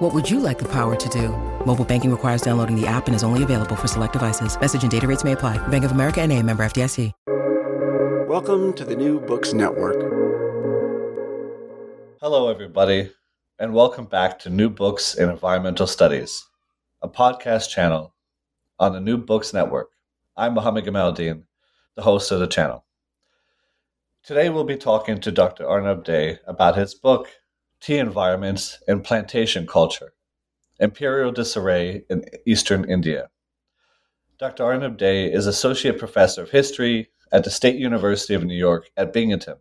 What would you like the power to do? Mobile banking requires downloading the app and is only available for select devices. Message and data rates may apply. Bank of America N.A. member FDIC. Welcome to the New Books Network. Hello, everybody, and welcome back to New Books in Environmental Studies, a podcast channel on the New Books Network. I'm Mohammed Gamaldeen, the host of the channel. Today we'll be talking to Dr. Arnab Dey about his book, Tea Environments and Plantation Culture: Imperial Disarray in Eastern India. Dr. Arnab Dey is Associate Professor of History at the State University of New York at Binghamton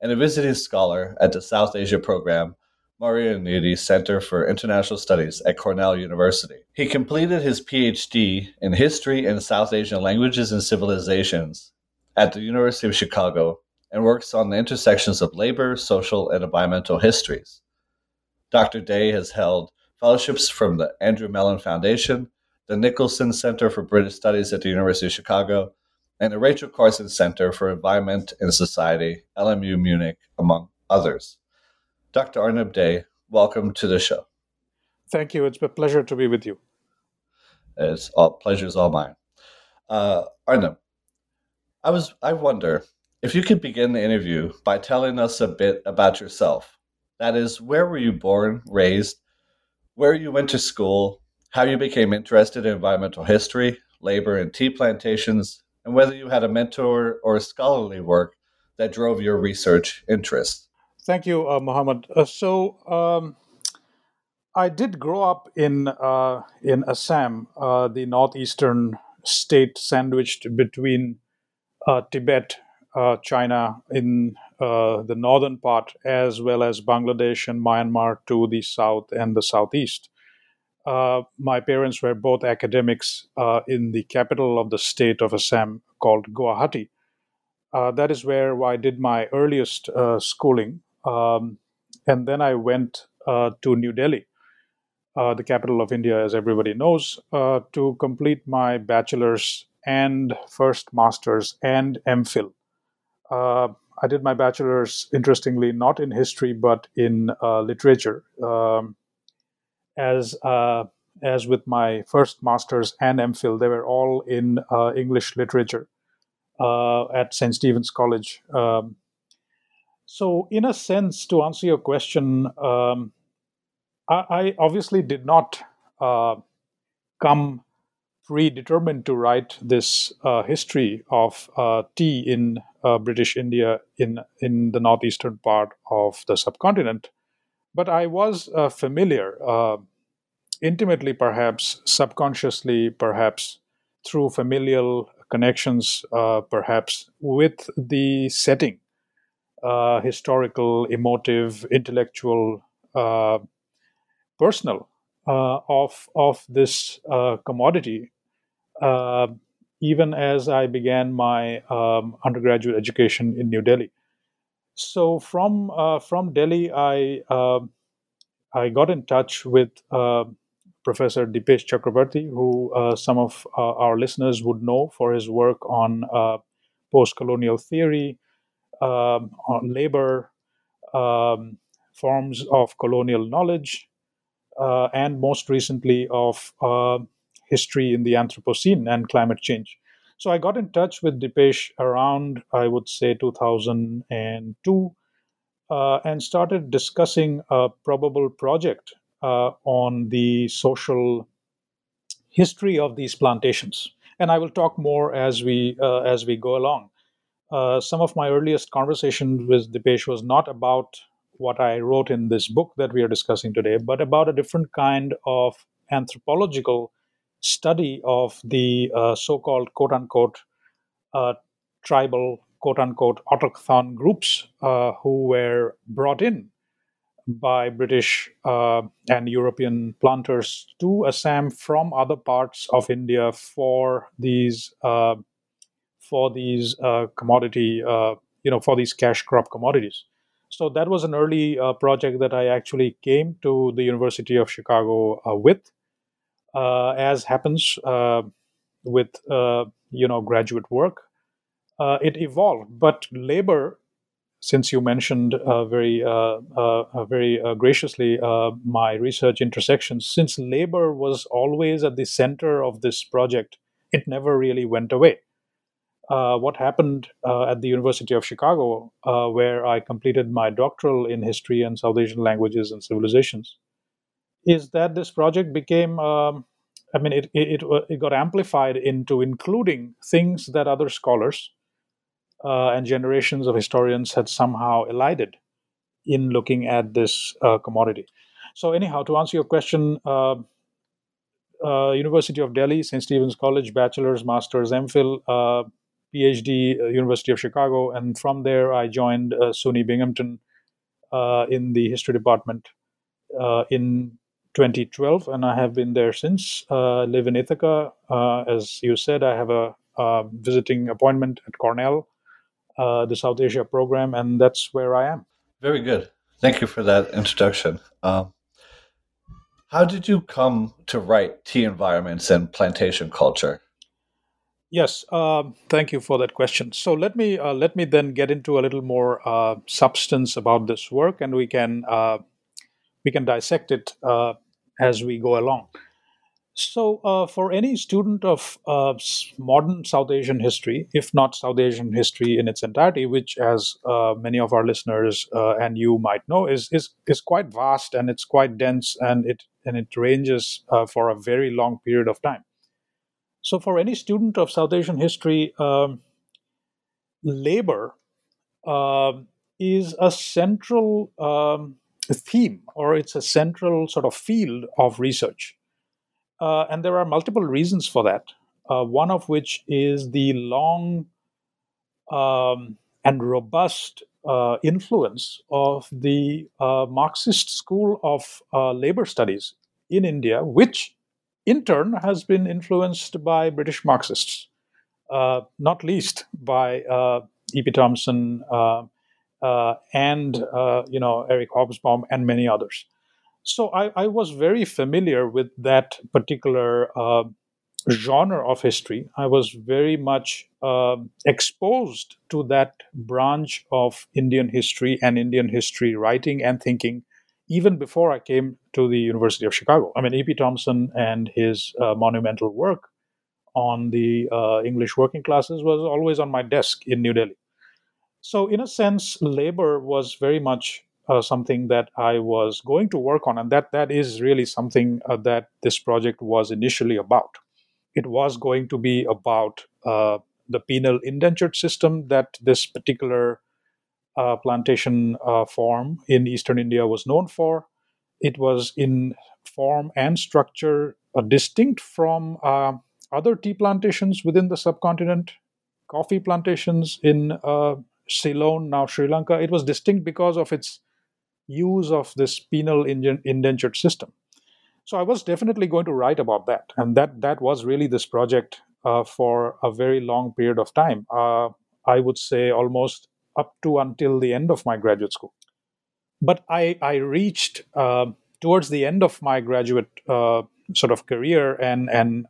and a visiting scholar at the South Asia Program, Maria Nidhi Center for International Studies at Cornell University. He completed his PhD in History and South Asian Languages and Civilizations at the University of Chicago and works on the intersections of labor, social, and environmental histories. Dr. Dey has held fellowships from the Andrew Mellon Foundation, the Nicholson Center for British Studies at the University of Chicago, and the Rachel Carson Center for Environment and Society, LMU Munich, among others. Dr. Arnab Dey, welcome to the show. Thank you. It's a pleasure to be with you. Pleasure's all mine. Arnab, I wonder if you could begin the interview by telling us a bit about yourself. That is, where were you born, raised, where you went to school, how you became interested in environmental history, labor, and tea plantations, and whether you had a mentor or scholarly work that drove your research interests. Thank you, Mohammed. I did grow up in Assam, the northeastern state sandwiched between Tibet, China in the northern part, as well as Bangladesh and Myanmar to the south and the southeast. My parents were both academics in the capital of the state of Assam called Guwahati. That is where I did my earliest schooling. And then I went to New Delhi, the capital of India, as everybody knows, to complete my bachelor's and first master's and MPhil. I did my bachelor's, interestingly, not in history, but in literature. As with my first master's and MPhil, they were all in English literature at St. Stephen's College. So in a sense, to answer your question, I obviously did not come predetermined to write this history of tea in British India in the northeastern part of the subcontinent. But I was familiar, intimately perhaps, subconsciously perhaps, through familial connections perhaps, with the setting. Historical, emotive, intellectual, personal of this commodity, even as I began my undergraduate education in New Delhi. So from Delhi, I got in touch with Professor Dipesh Chakrabarty, who some of our listeners would know for his work on post-colonial theory, on labor, forms of colonial knowledge, and most recently of history in the Anthropocene and climate change. So I got in touch with Dipesh around, I would say, 2002, and started discussing a probable project on the social history of these plantations. And I will talk more as we go along. Some of my earliest conversations with Dipesh was not about what I wrote in this book that we are discussing today, but about a different kind of anthropological study of the so-called, quote-unquote, tribal, quote-unquote, autochthon groups who were brought in by British and European planters to Assam from other parts of India for these for these commodity, for these cash crop commodities. So that was an early project that I actually came to the University of Chicago with, as happens with, graduate work. It evolved, but labor, since you mentioned very graciously my research intersections, since labor was always at the center of this project, it never really went away. What happened at the University of Chicago, where I completed my doctoral in history and South Asian languages and civilizations, is that this project became... it got amplified into including things that other scholars and generations of historians had somehow elided in looking at this commodity. So anyhow, to answer your question, University of Delhi, St. Stephen's College, bachelor's, master's, MPhil, PhD, University of Chicago. And from there, I joined SUNY Binghamton in the history department in 2012, and I have been there since. Live in Ithaca. As you said, I have a visiting appointment at Cornell, the South Asia Program, and that's where I am. Very good. Thank you for that introduction. How did you come to write Tea Environments and Plantation Culture? Yes, thank you for that question. So let me then get into a little more substance about this work, and we can dissect it as we go along. So for any student of modern South Asian history, if not South Asian history in its entirety, which as many of our listeners and you might know, is quite vast and it's quite dense and it ranges for a very long period of time. So for any student of South Asian history, labor is a central theme, or it's a central sort of field of research. And there are multiple reasons for that, one of which is the long and robust influence of the Marxist school of labor studies in India, which in turn has been influenced by British Marxists, not least by E.P. Thompson, and Eric Hobsbawm and many others. So I was very familiar with that particular genre of history. I was very much exposed to that branch of Indian history and Indian history writing and thinking even before I came to the University of Chicago. I mean, E.P. Thompson and his monumental work on the English working classes was always on my desk in New Delhi. So in a sense, labor was very much something that I was going to work on, and that is really something that this project was initially about. It was going to be about the penal indentured system that this particular plantation form in Eastern India was known for. It was in form and structure distinct from other tea plantations within the subcontinent, coffee plantations in Ceylon, now Sri Lanka. It was distinct because of its use of this penal indentured system. So I was definitely going to write about that. And that was really this project for a very long period of time. I would say almost up to until the end of my graduate school. But I reached towards the end of my graduate sort of career and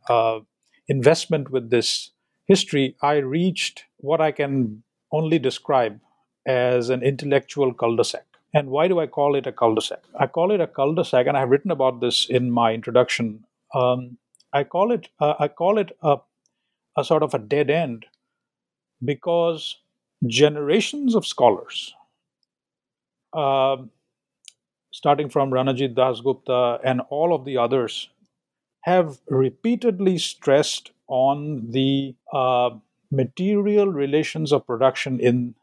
investment with this history, I reached what I can only describe as an intellectual cul-de-sac. And why do I call it a cul-de-sac? I call it a cul-de-sac, and I have written about this in my introduction. I call it a sort of a dead end because generations of scholars, starting from Ranajit Dasgupta and all of the others, have repeatedly stressed on the material relations of production in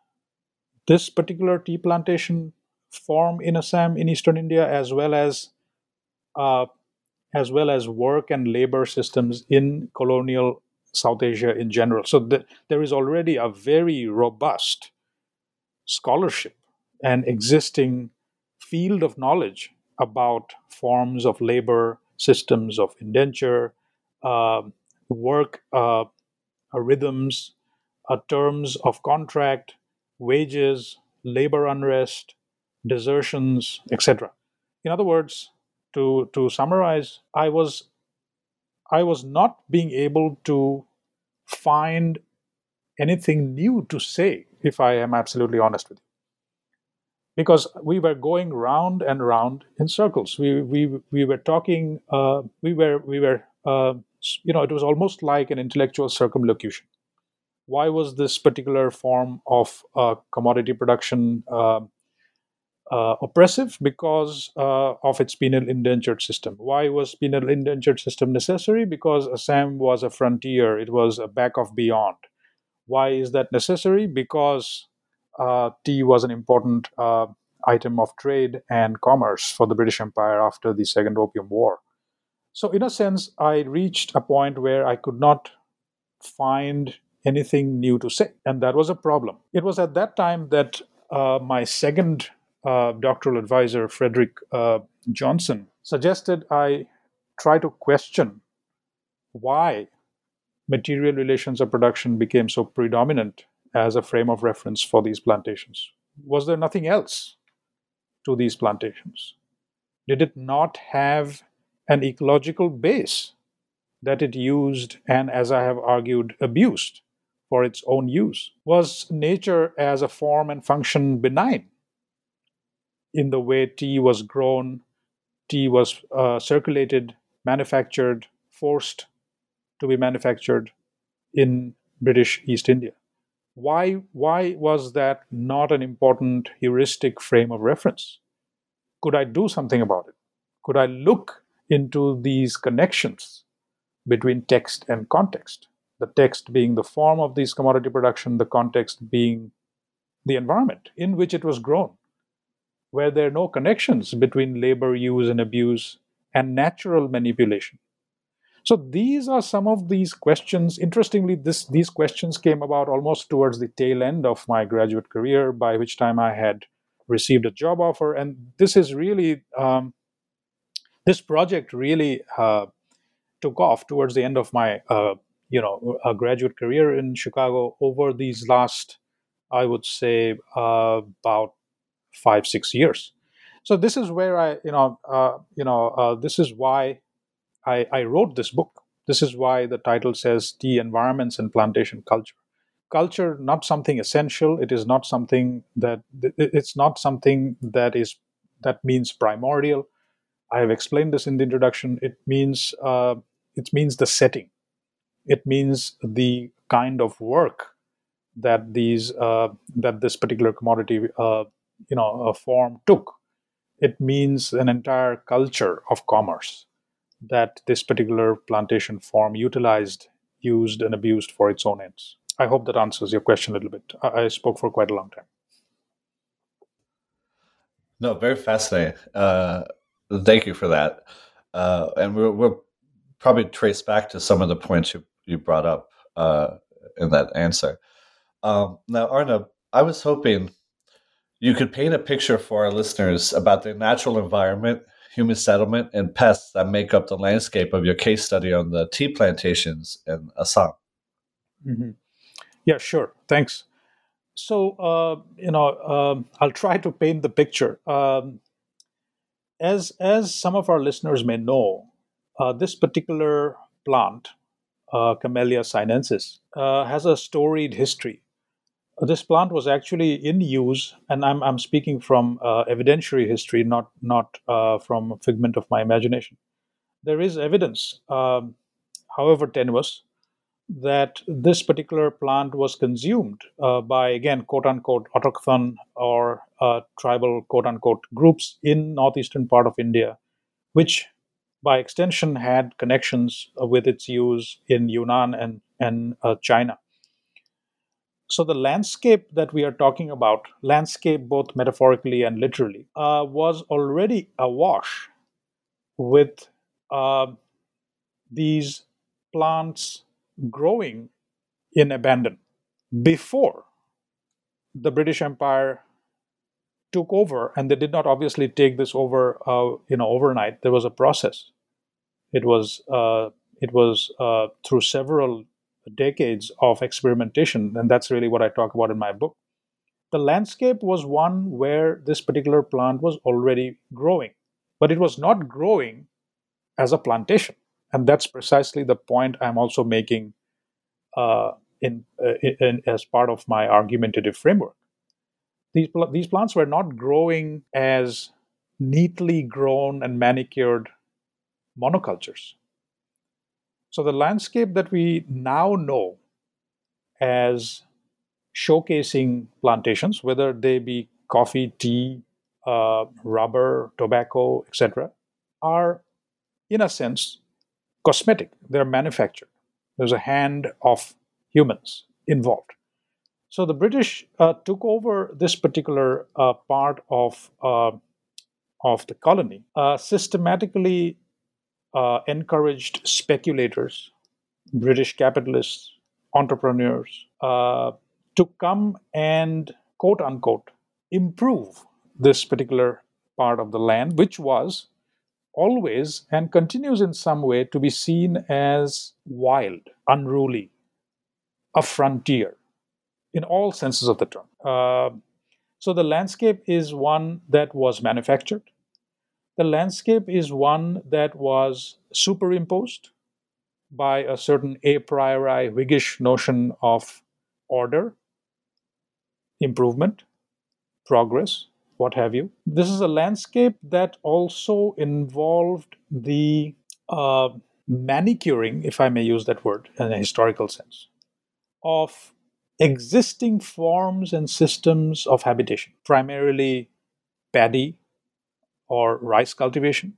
this particular tea plantation form in Assam in Eastern India, as well as work and labor systems in colonial South Asia in general. So there is already a very robust scholarship and existing field of knowledge about forms of labor, systems of indenture, work rhythms, terms of contract, wages, labor unrest, desertions, etc. In other words, to summarize, I was not being able to find anything new to say, if I am absolutely honest with you. Because we were going round and round in circles. We were talking. It was almost like an intellectual circumlocution. Why was this particular form of commodity production oppressive? Because of its penal indentured system. Why was penal indentured system necessary? Because Assam was a frontier. It was a back of beyond. Why is that necessary? Because tea was an important item of trade and commerce for the British Empire after the Second Opium War. So in a sense, I reached a point where I could not find anything new to say, and that was a problem. It was at that time that my second doctoral advisor, Frederick Johnson, suggested I try to question why material relations of production became so predominant as a frame of reference for these plantations. Was there nothing else to these plantations? Did it not have an ecological base that it used and, as I have argued, abused for its own use? Was nature as a form and function benign in the way tea was grown, tea was circulated, manufactured, forced to be manufactured in British East India? Why was that not an important heuristic frame of reference? Could I do something about it? Could I look into these connections between text and context? The text being the form of these commodity production, the context being the environment in which it was grown. Were there no connections between labor use and abuse and natural manipulation? So these are some of these questions. Interestingly, these questions came about almost towards the tail end of my graduate career, by which time I had received a job offer. And this is really, this project really took off towards the end of my, graduate career in Chicago over these last, I would say, about 5-6 years. So this is where this is why I wrote this book. This is why the title says Tea Environments and Plantation Culture. Culture, not something essential. It is not something that, it's not something that is, that means primordial. I have explained this in the introduction. It means the setting. It means the kind of work that this particular commodity, a form took. It means an entire culture of commerce that this particular plantation form utilized, used, and abused for its own ends. I hope that answers your question a little bit. I spoke for quite a long time. No, very fascinating. Thank you for that. And we'll probably trace back to some of the points you brought up in that answer. Now, Arnab, I was hoping you could paint a picture for our listeners about the natural environment, human settlement, and pests that make up the landscape of your case study on the tea plantations in Assam. Mm-hmm. Yeah, sure. Thanks. So, I'll try to paint the picture. As some of our listeners may know, this particular plant, Camellia sinensis, has a storied history. This plant was actually in use, and I'm speaking from evidentiary history, not from a figment of my imagination. There is evidence, however tenuous, that this particular plant was consumed by, again, quote-unquote, autochthon or tribal, quote-unquote, groups in northeastern part of India, which by extension had connections with its use in Yunnan and China. So the landscape that we are talking about, landscape both metaphorically and literally, was already awash with these plants growing in abandon before the British Empire took over. And they did not obviously take this over, overnight. There was a process. It was through several decades of experimentation, and that's really what I talk about in my book. The landscape was one where this particular plant was already growing, but it was not growing as a plantation. And that's precisely the point I'm also making as part of my argumentative framework. These plants were not growing as neatly grown and manicured monocultures. So the landscape that we now know as showcasing plantations, whether they be coffee, tea, rubber, tobacco, etc., are, in a sense, cosmetic. They're manufactured. There's a hand of humans involved. So the British took over this particular part of the colony, systematically encouraged speculators, British capitalists, entrepreneurs, to come and, quote-unquote, improve this particular part of the land, which was always and continues in some way to be seen as wild, unruly, a frontier, in all senses of the term. So the landscape is one that was manufactured. The landscape is one that was superimposed by a certain a priori Whiggish notion of order, improvement, progress, what have you. This is a landscape that also involved the manicuring, if I may use that word in a historical sense, of existing forms and systems of habitation, primarily paddy or rice cultivation,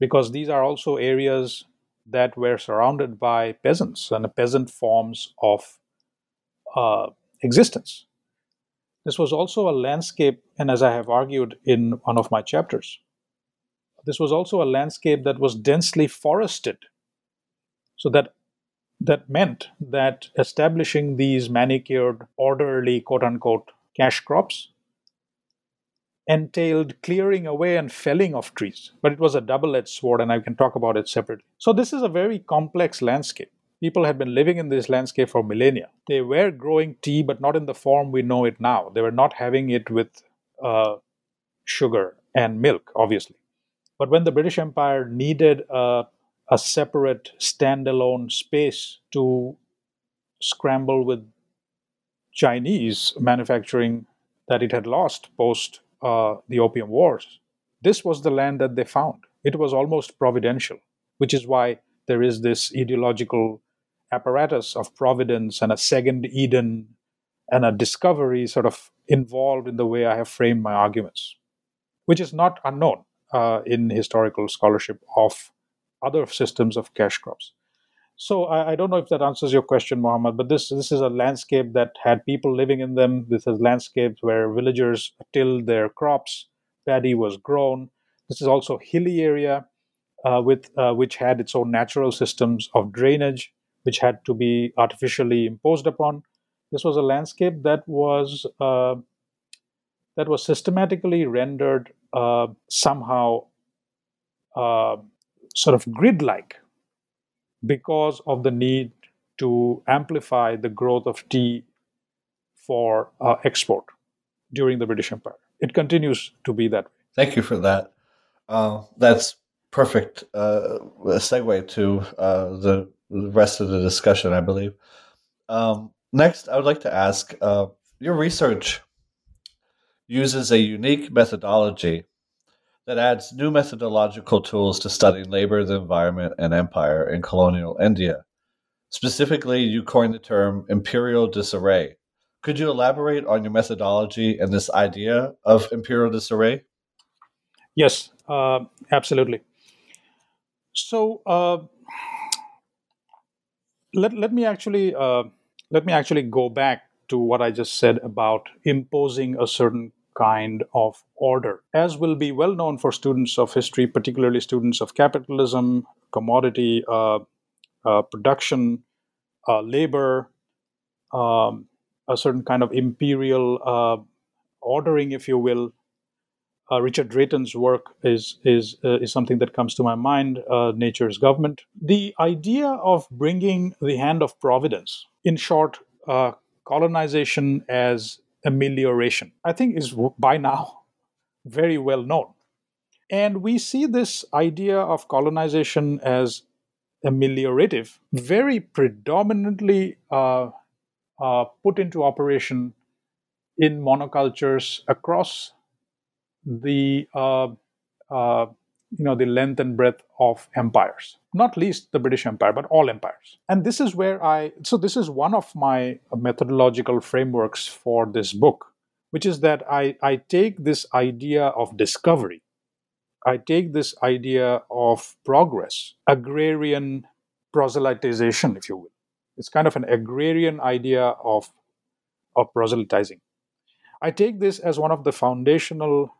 because these are also areas that were surrounded by peasants and peasant forms of existence. This was also a landscape, and as I have argued in one of my chapters, this was also a landscape that was densely forested. So that meant that establishing these manicured, orderly, quote-unquote, cash crops entailed clearing away and felling of trees. But it was a double-edged sword, and I can talk about it separately. So this is a very complex landscape. People had been living in this landscape for millennia. They were growing tea, but not in the form we know it now. They were not having it with sugar and milk, obviously. But when the British Empire needed a separate standalone space to scramble with Chinese manufacturing that it had lost post the Opium Wars, this was the land that they found. It was almost providential, which is why there is this ideological apparatus of providence and a second Eden and a discovery sort of involved in the way I have framed my arguments, which is not unknown in historical scholarship of other systems of cash crops. So I don't know if that answers your question, Mohammed, but this is a landscape that had people living in them. This is landscapes where villagers tilled their crops. Paddy was grown. This is also a hilly area which had its own natural systems of drainage, which had to be artificially imposed upon. This was a landscape that was systematically rendered somehow sort of grid-like, because of the need to amplify the growth of tea for export during the British Empire. It continues to be that way. Thank you for that. That's perfect segue to the rest of the discussion, I believe. Next, I would like to ask, your research uses a unique methodology that adds new methodological tools to studying labor, the environment, and empire in colonial India. Specifically, you coined the term imperial disarray. Could you elaborate on your methodology and this idea of imperial disarray? Yes, absolutely. So let me actually go back to what I just said about imposing a certain kind of order. As will be well known for students of history, particularly students of capitalism, commodity production, labor, a certain kind of imperial ordering, if you will, Richard Drayton's work is something that comes to my mind, Nature's Government. The idea of bringing the hand of providence, in short, colonization as amelioration, I think is by now very well known. And we see this idea of colonization as ameliorative very predominantly put into operation in monocultures across the length and breadth of empires, not least the British Empire, but all empires. And this is where this is one of my methodological frameworks for this book, which is that I take this idea of discovery, I take this idea of progress, agrarian proselytization, if you will. It's kind of an agrarian idea of proselytizing. I take this as one of the foundational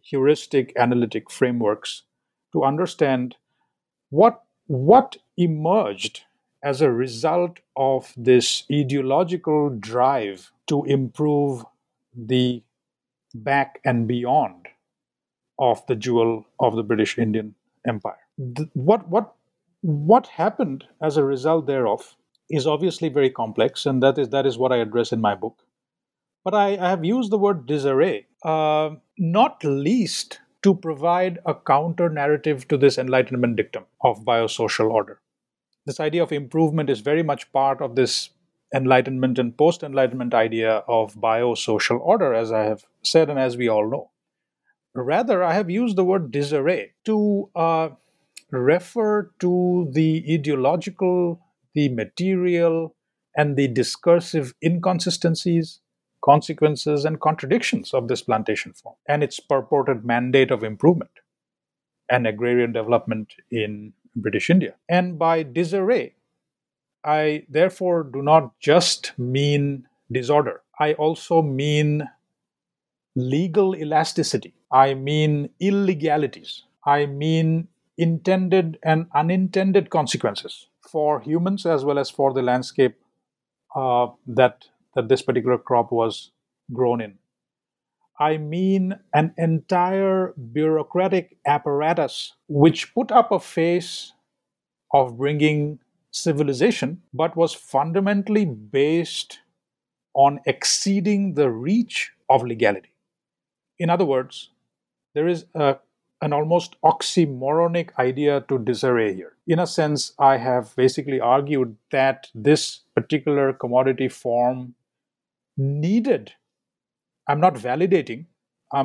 heuristic analytic frameworks to understand what emerged as a result of this ideological drive to improve the back and beyond of the jewel of the British Indian Empire. What happened as a result thereof is obviously very complex, and that is what I address in my book. But I have used the word disarray, not least to provide a counter-narrative to this Enlightenment dictum of biosocial order. This idea of improvement is very much part of this Enlightenment and post-Enlightenment idea of biosocial order, as I have said and as we all know. Rather, I have used the word disarray to refer to the ideological, the material, and the discursive inconsistencies, consequences, and contradictions of this plantation form and its purported mandate of improvement and agrarian development in British India. And by disarray, I therefore do not just mean disorder. I also mean legal elasticity. I mean illegalities. I mean intended and unintended consequences for humans as well as for the landscape that this particular crop was grown in. I mean an entire bureaucratic apparatus which put up a face of bringing civilization, but was fundamentally based on exceeding the reach of legality. In other words, there is an almost oxymoronic idea to disarray here. In a sense, I have basically argued that this particular commodity form needed, I'm not validating,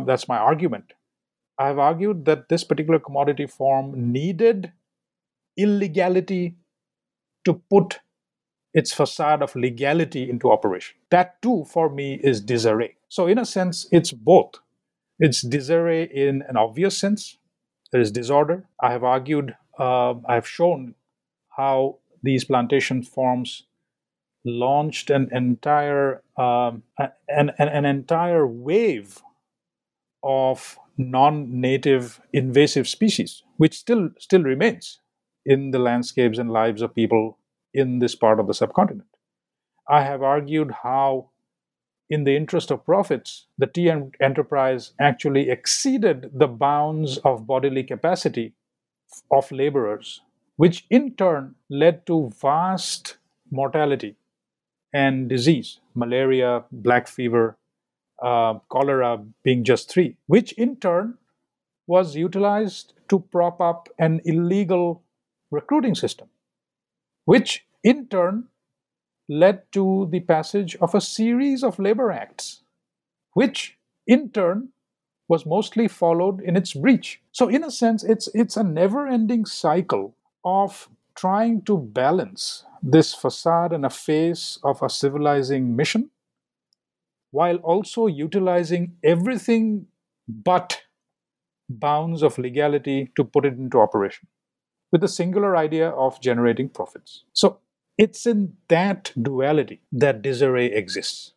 that's my argument. I have argued that this particular commodity form needed illegality to put its facade of legality into operation. That too, for me, is disarray. So in a sense, it's both. It's disarray in an obvious sense. There is disorder. I have argued, I have shown how these plantation forms launched an entire wave of non-native invasive species, which still remains in the landscapes and lives of people in this part of the subcontinent. I have argued how, in the interest of profits, the tea enterprise actually exceeded the bounds of bodily capacity of laborers, which in turn led to vast mortality and disease, malaria, black fever, cholera being just three, which in turn was utilized to prop up an illegal recruiting system, which in turn led to the passage of a series of labor acts, which in turn was mostly followed in its breach. So in a sense, it's a never-ending cycle of trying to balance this facade and a face of a civilizing mission, while also utilizing everything but bounds of legality to put it into operation, with the singular idea of generating profits. So it's in that duality that disarray exists.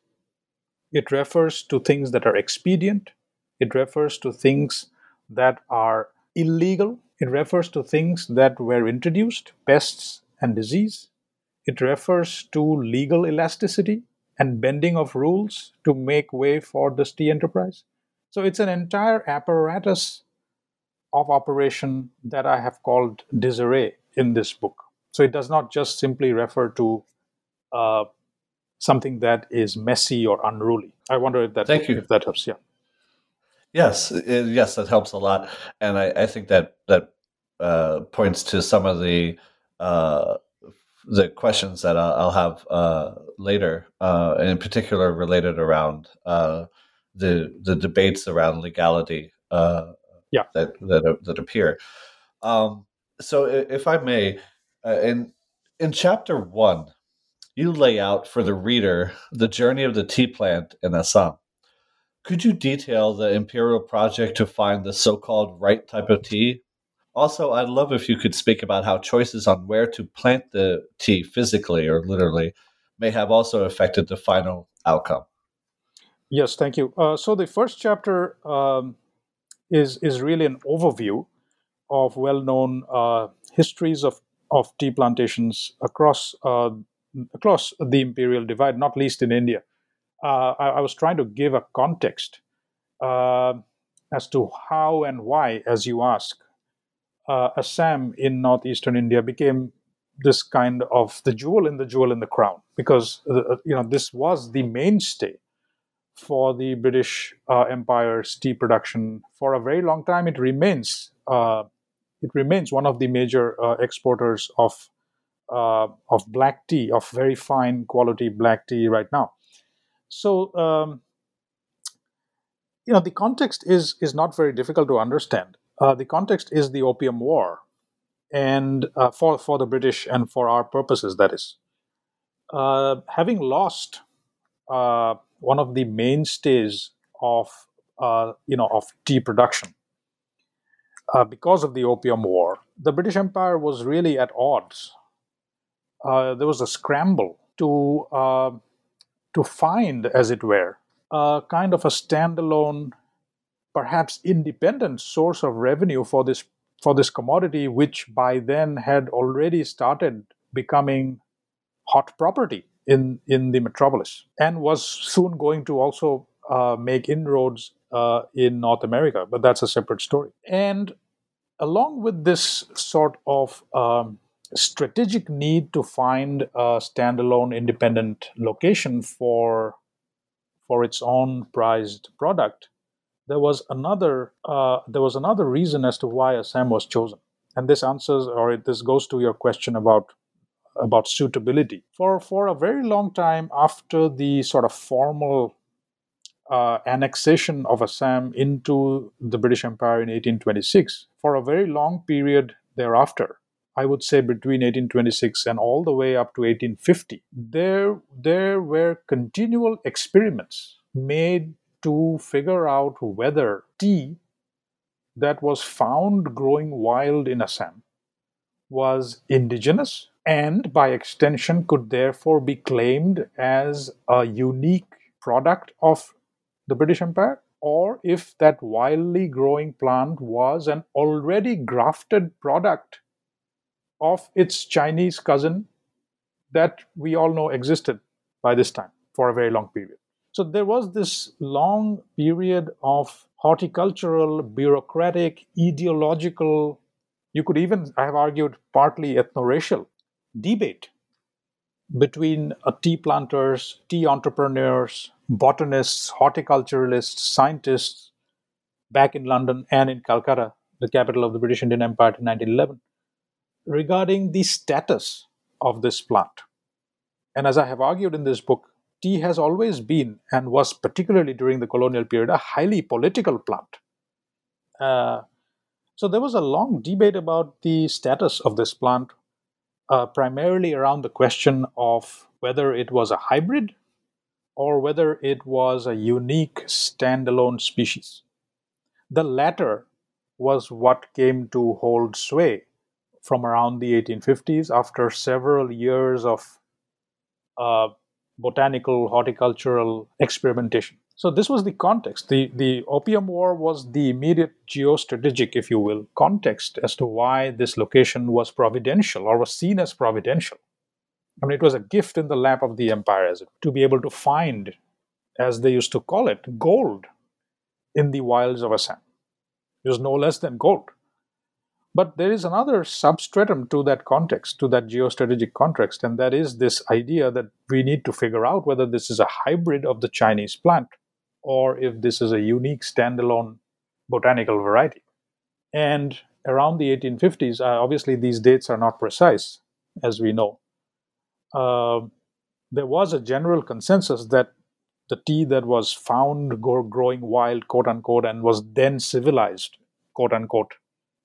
It refers to things that are expedient. It refers to things that are illegal. It refers to things that were introduced, pests and disease. It refers to legal elasticity and bending of rules to make way for this tea enterprise. So it's an entire apparatus of operation that I have called disarray in this book. So it does not just simply refer to something that is messy or unruly. I wonder if that if that helps. Yeah. Yes, that helps a lot, and I think that points to some of the questions that I'll have later, and in particular related around the debates around legality. That appear. So, if I may, in chapter 1, you lay out for the reader the journey of the tea plant in Assam. Could you detail the imperial project to find the so-called right type of tea? Also, I'd love if you could speak about how choices on where to plant the tea physically or literally may have also affected the final outcome. Yes, thank you. So the first chapter is really an overview of well-known histories of tea plantations across the imperial divide, not least in India. I was trying to give a context as to how and why, as you ask, Assam in northeastern India became this kind of the jewel in the crown, because this was the mainstay for the British Empire's tea production for a very long time. It remains one of the major exporters of black tea, of very fine quality black tea right now. So, the context is not very difficult to understand. The context is the Opium War, and for the British and for our purposes, that is. Having lost one of the mainstays of tea production because of the Opium War, the British Empire was really at odds. There was a scramble to find, as it were, a kind of a standalone, perhaps independent source of revenue for this commodity, which by then had already started becoming hot property in the metropolis and was soon going to also make inroads in North America. But that's a separate story. And along with this sort of strategic need to find a standalone independent location for its own prized product, there was another reason as to why Assam was chosen, and this answers, or this goes to your question about suitability. For a very long time after the sort of formal annexation of Assam into the British Empire in 1826, for a very long period thereafter, I would say between 1826 and all the way up to 1850, there were continual experiments made to figure out whether tea that was found growing wild in Assam was indigenous and, by extension, could therefore be claimed as a unique product of the British Empire, or if that wildly growing plant was an already grafted product of its Chinese cousin that we all know existed by this time for a very long period. So there was this long period of horticultural, bureaucratic, ideological, you could even, I have argued, partly ethno-racial debate between tea planters, tea entrepreneurs, botanists, horticulturalists, scientists back in London and in Calcutta, the capital of the British Indian Empire in 1911. Regarding the status of this plant. And as I have argued in this book, tea has always been, and was particularly during the colonial period, a highly political plant. So there was a long debate about the status of this plant, primarily around the question of whether it was a hybrid or whether it was a unique standalone species. The latter was what came to hold sway from around the 1850s, after several years of botanical, horticultural experimentation. So this was the context. The Opium War was the immediate geostrategic, if you will, context as to why this location was providential, or was seen as providential. I mean, it was a gift in the lap of the empire, to be able to find, as they used to call it, gold in the wilds of Assam. It was no less than gold. But there is another substratum to that context, to that geostrategic context, and that is this idea that we need to figure out whether this is a hybrid of the Chinese plant or if this is a unique standalone botanical variety. And around the 1850s, obviously these dates are not precise, as we know, there was a general consensus that the tea that was found growing wild, quote-unquote, and was then civilized, quote-unquote,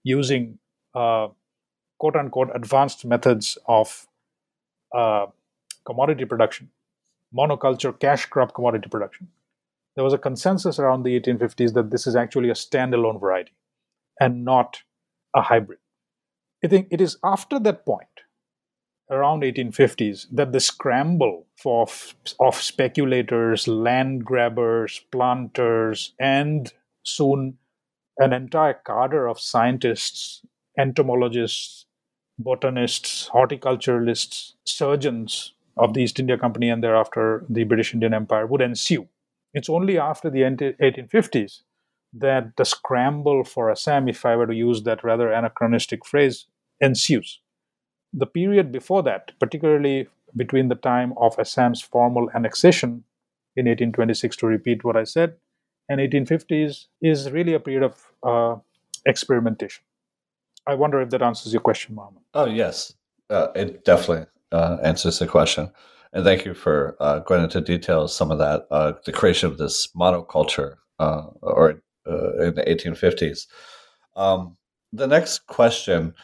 using, quote-unquote, advanced methods of commodity production, monoculture, cash crop commodity production. There was a consensus around the 1850s that this is actually a standalone variety and not a hybrid. I think it is after that point, around 1850s, that the scramble of speculators, land grabbers, planters, and soon an entire cadre of scientists, entomologists, botanists, horticulturalists, surgeons of the East India Company and thereafter the British Indian Empire would ensue. It's only after the 1850s that the scramble for Assam, if I were to use that rather anachronistic phrase, ensues. The period before that, particularly between the time of Assam's formal annexation in 1826, to repeat what I said, and 1850s, is really a period of experimentation. I wonder if that answers your question, Mohammed. Oh, yes. It definitely answers the question. And thank you for going into detail some of that, the creation of this monoculture in the 1850s. The next question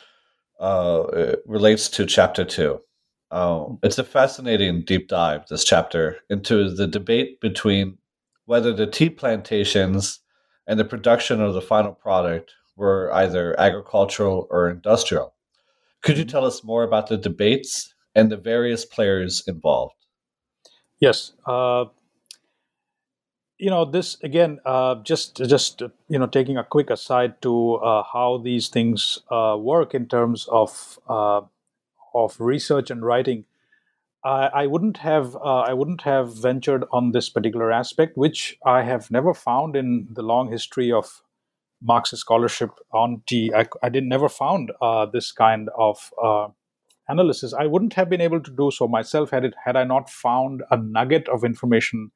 relates to Chapter 2. It's a fascinating deep dive, this chapter, into the debate between whether the tea plantations and the production of the final product were either agricultural or industrial. Could you tell us more about the debates and the various players involved? Yes. This, again, just taking a quick aside to how these things work in terms of research and writing. I wouldn't have ventured on this particular aspect, which I have never found in the long history of Marxist scholarship on tea. I never found this kind of analysis. I wouldn't have been able to do so myself had I not found a nugget of information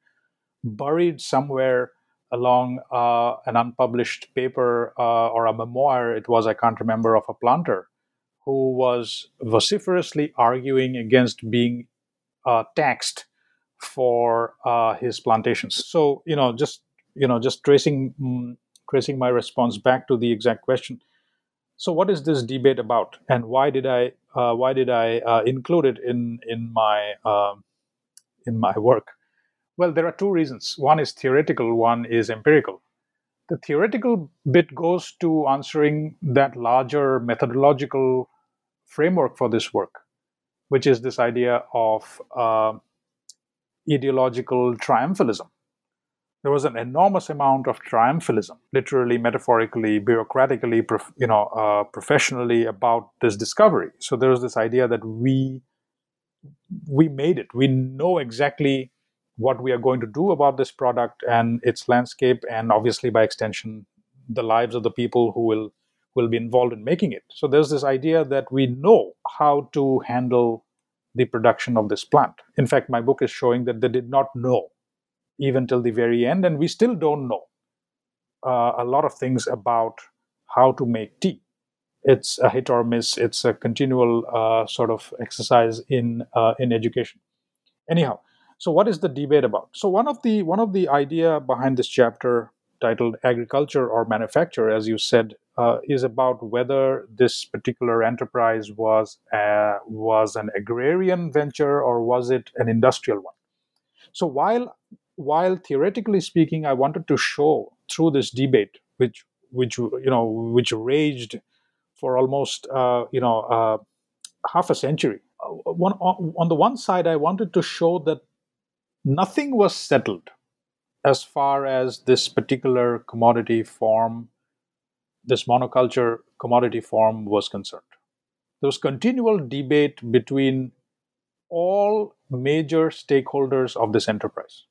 buried somewhere along an unpublished paper or a memoir, it was, I can't remember, of a planter who was vociferously arguing against being taxed for his plantations. So, just tracing my response back to the exact question. So, what is this debate about, and why did I include it in my work? Well, there are two reasons. One is theoretical, one is empirical. The theoretical bit goes to answering that larger methodological framework for this work, which is this idea of ideological triumphalism. There was an enormous amount of triumphalism, literally, metaphorically, bureaucratically, professionally, about this discovery. So there was this idea that we made it. We know exactly what we are going to do about this product and its landscape, and obviously by extension, the lives of the people who will be involved in making it. So there's this idea that we know how to handle the production of this plant. In fact, my book is showing that they did not know even till the very end, and we still don't know a lot of things about how to make tea. It's a hit or miss. It's a continual sort of exercise in education. Anyhow, so what is the debate about? So one of the idea behind this chapter titled Agriculture or Manufacture, as you said, is about whether this particular enterprise was an agrarian venture or was it an industrial one. So while theoretically speaking, I wanted to show through this debate, which raged for almost half a century. On the one side, I wanted to show that nothing was settled as far as this particular commodity form, this monoculture commodity form, was concerned. There was continual debate between all major stakeholders of this enterprise.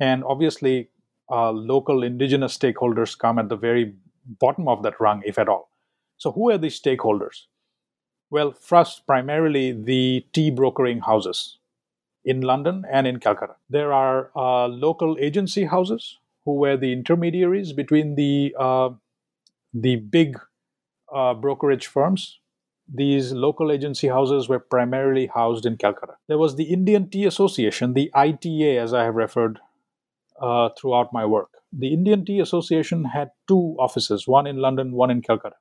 And obviously, local indigenous stakeholders come at the very bottom of that rung, if at all. So who are these stakeholders? Well, first, primarily the tea brokering houses in London and in Calcutta. There are local agency houses who were the intermediaries between the big brokerage firms. These local agency houses were primarily housed in Calcutta. There was the Indian Tea Association, the ITA, as I have referred throughout my work. The Indian Tea Association had two offices, one in London, one in Calcutta,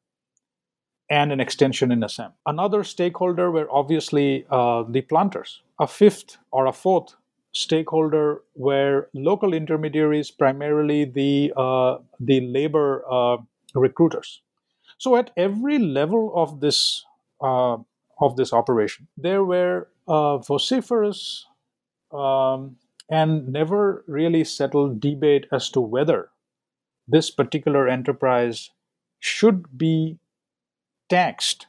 and an extension in Assam. Another stakeholder were obviously the planters. A fifth or a fourth stakeholder were local intermediaries, primarily the labor recruiters. So at every level of this operation, there were vociferous and never really settled debate as to whether this particular enterprise should be taxed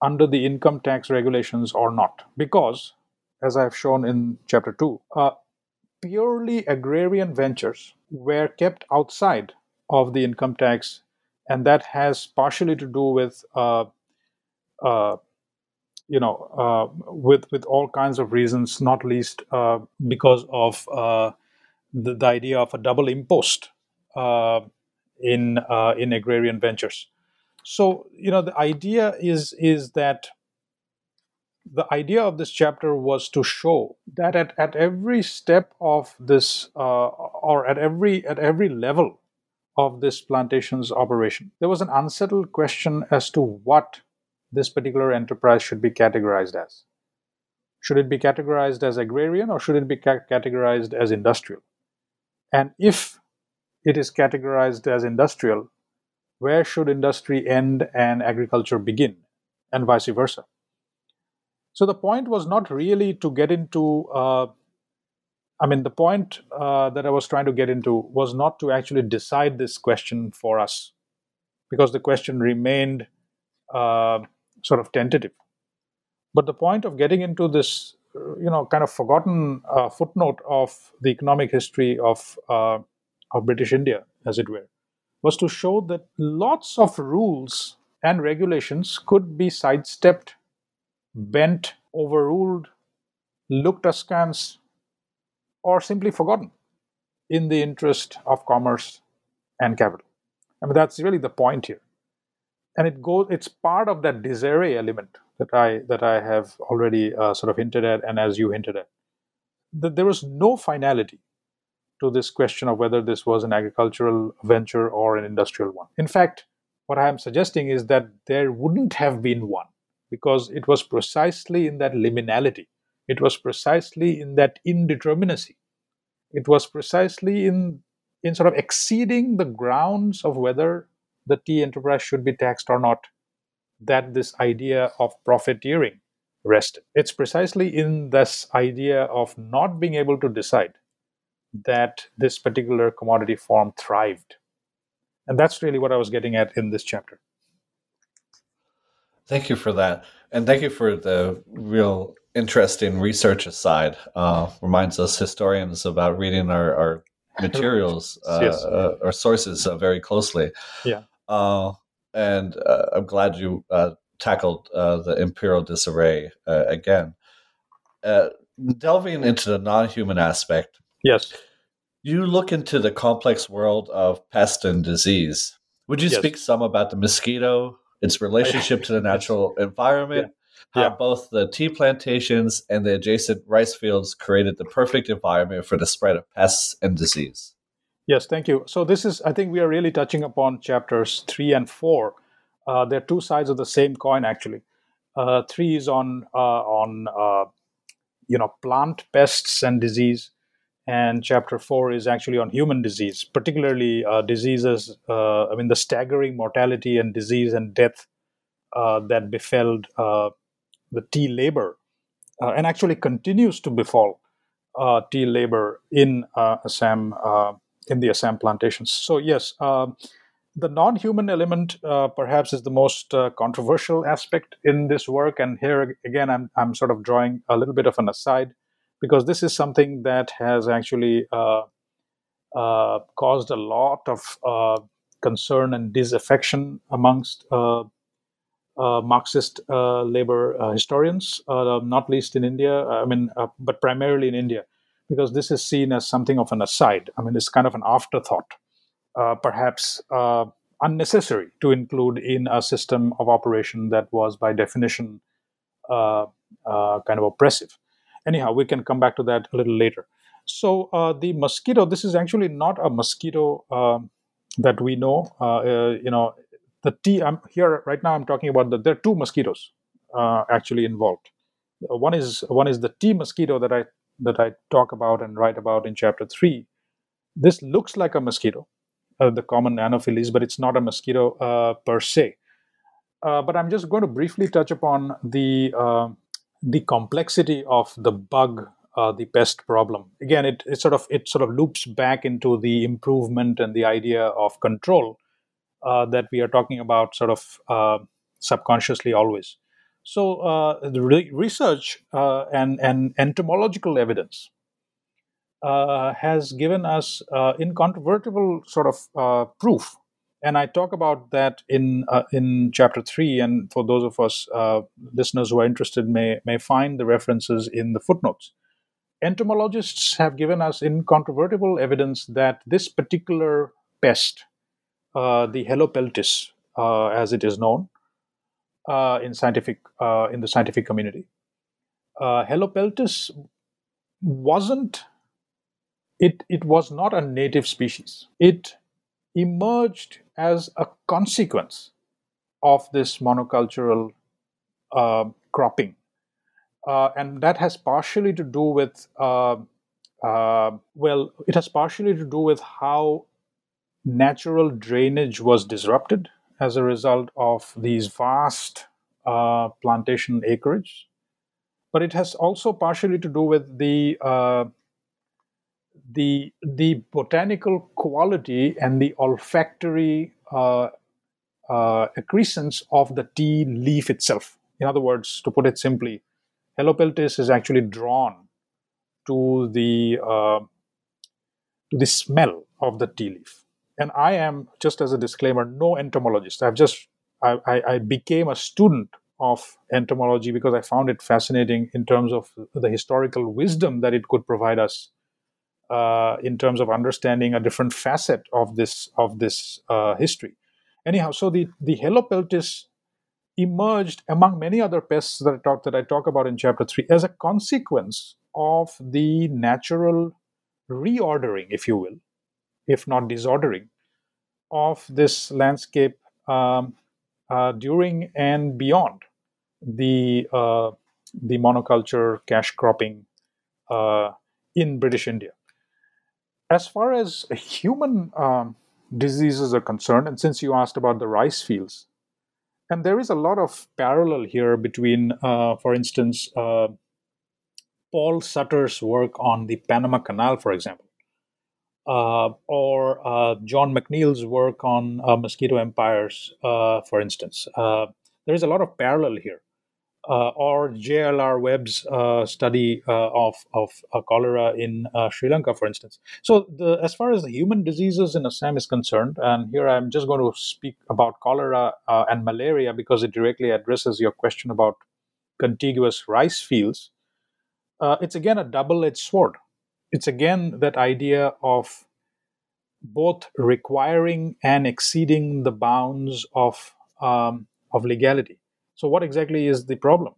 under the income tax regulations or not. Because, as I have shown in Chapter 2, purely agrarian ventures were kept outside of the income tax, and that has partially to do with with all kinds of reasons, not least because of the idea of a double impost in agrarian ventures. So, you know, the idea is that the idea of this chapter was to show that at every step of this or at every level of this plantation's operation, there was an unsettled question as to what this particular enterprise should be categorized as. Should it be categorized as agrarian, or should it be categorized as industrial? And if it is categorized as industrial, where should industry end and agriculture begin, and vice versa? So the point was not really to get into, the point that I was trying to get into was not to actually decide this question for us, because the question remained sort of tentative. But the point of getting into this, kind of forgotten footnote of the economic history of British India, as it were, was to show that lots of rules and regulations could be sidestepped, bent, overruled, looked askance, or simply forgotten in the interest of commerce and capital. I mean, that's really the point here. And it's part of that disarray element that I have already sort of hinted at, and as you hinted at, that there was no finality to this question of whether this was an agricultural venture or an industrial one. In fact, what I am suggesting is that there wouldn't have been one, because it was precisely in that liminality. It was precisely in that indeterminacy. It was precisely in sort of exceeding the grounds of whether the tea enterprise should be taxed or not, that this idea of profiteering rested. It's precisely in this idea of not being able to decide that this particular commodity form thrived. And that's really what I was getting at in this chapter. Thank you for that. And thank you for the real interest in research aside. Reminds us historians about reading our materials, yes, or sources very closely. Yeah. And I'm glad you tackled the imperial disarray again. Delving into the non-human aspect, yes, you look into the complex world of pest and disease. Would you speak some about the mosquito, its relationship to the natural environment, how both the tea plantations and the adjacent rice fields created the perfect environment for the spread of pests and disease? Yes, thank you. So this is, I think we are really touching upon chapters 3 and 4. They're two sides of the same coin, actually. 3 is on plant pests and disease, and chapter 4 is actually on human disease, particularly diseases, the staggering mortality and disease and death that befell the tea labor, and actually continues to befall tea labor in Assam, in the Assam plantations. So yes, the non-human element perhaps is the most controversial aspect in this work, and here again I'm sort of drawing a little bit of an aside, because this is something that has actually caused a lot of concern and disaffection amongst Marxist labor historians, not least in India, but primarily in India, because this is seen as something of an aside. I mean, it's kind of an afterthought, perhaps unnecessary to include in a system of operation that was by definition kind of oppressive. Anyhow, we can come back to that a little later. So the mosquito, this is actually not a mosquito that we know. The tea, I'm talking about there are two mosquitoes actually involved. One is the tea mosquito that I talk about and write about in chapter 3. This looks like a mosquito, the common Anopheles, but it's not a mosquito per se. But I'm just going to briefly touch upon the complexity of the bug, the pest problem. Again, it sort of loops back into the improvement and the idea of control that we are talking about, sort of subconsciously always. So the research and entomological evidence has given us incontrovertible sort of proof. And I talk about that in chapter 3, and for those of us listeners who are interested may find the references in the footnotes. Entomologists have given us incontrovertible evidence that this particular pest, the Helopeltis, as it is known in the scientific community, Helopeltis wasn't. It was not a native species. It emerged as a consequence of this monocultural cropping. And that has partially to do with, it has partially to do with how natural drainage was disrupted as a result of these vast plantation acreage. But it has also partially to do with the botanical quality and the olfactory accrescence of the tea leaf itself. In other words, to put it simply, Helopeltis is actually drawn to the smell of the tea leaf. And I am, just as a disclaimer, no entomologist. I became a student of entomology because I found it fascinating in terms of the historical wisdom that it could provide us in terms of understanding a different facet of this history. Anyhow, so the Helopeltis emerged among many other pests that I talk about in chapter 3 as a consequence of the natural reordering, if you will, if not disordering, of this landscape during and beyond the monoculture cash cropping in British India. As far as human diseases are concerned, and since you asked about the rice fields, and there is a lot of parallel here between, for instance, Paul Sutter's work on the Panama Canal, for example, or John McNeill's work on mosquito empires, for instance. There is a lot of parallel here. Or JLR Webb's study of cholera in Sri Lanka, for instance. So as far as the human diseases in Assam is concerned, and here I'm just going to speak about cholera and malaria because it directly addresses your question about contiguous rice fields, it's again a double-edged sword. It's again that idea of both requiring and exceeding the bounds of legality. So what exactly is the problem?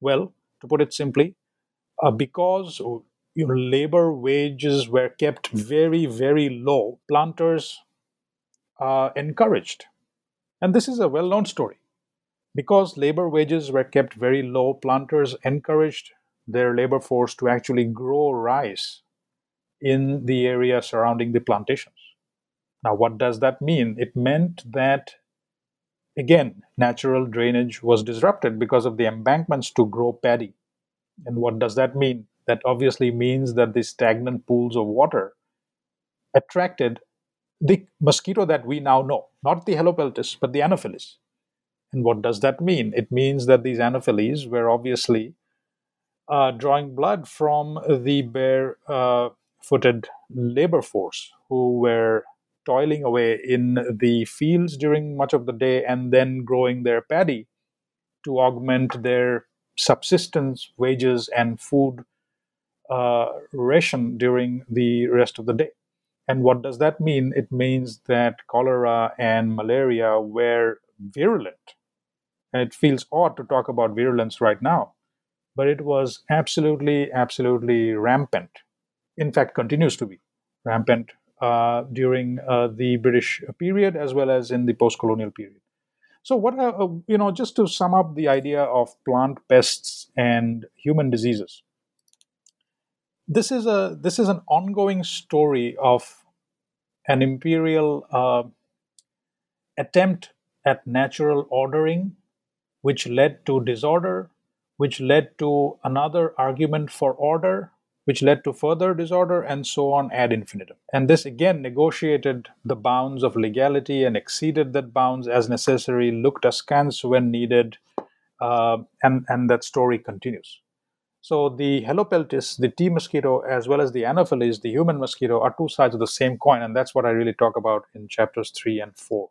Well, to put it simply, because your labor wages were kept very, very low, planters are encouraged. And this is a well-known story. Because labor wages were kept very low, planters encouraged their labor force to actually grow rice in the area surrounding the plantations. Now, what does that mean? It meant that, again, natural drainage was disrupted because of the embankments to grow paddy. And what does that mean? That obviously means that the stagnant pools of water attracted the mosquito that we now know, not the Helopeltis, but the Anopheles. And what does that mean? It means that these Anopheles were obviously drawing blood from the bare-footed labor force who were toiling away in the fields during much of the day and then growing their paddy to augment their subsistence, wages, and food ration during the rest of the day. And what does that mean? It means that cholera and malaria were virulent. And it feels odd to talk about virulence right now, but it was absolutely, absolutely rampant. In fact, continues to be rampant during the British period as well as in the post-colonial period. So what, just to sum up the idea of plant pests and human diseases, this is an ongoing story of an imperial attempt at natural ordering, which led to disorder, which led to another argument for order, which led to further disorder, and so on ad infinitum. And this again negotiated the bounds of legality and exceeded that bounds as necessary, looked askance when needed, and that story continues. So the Helopeltis, the tea mosquito, as well as the Anopheles, the human mosquito, are two sides of the same coin, and that's what I really talk about in chapters 3 and 4.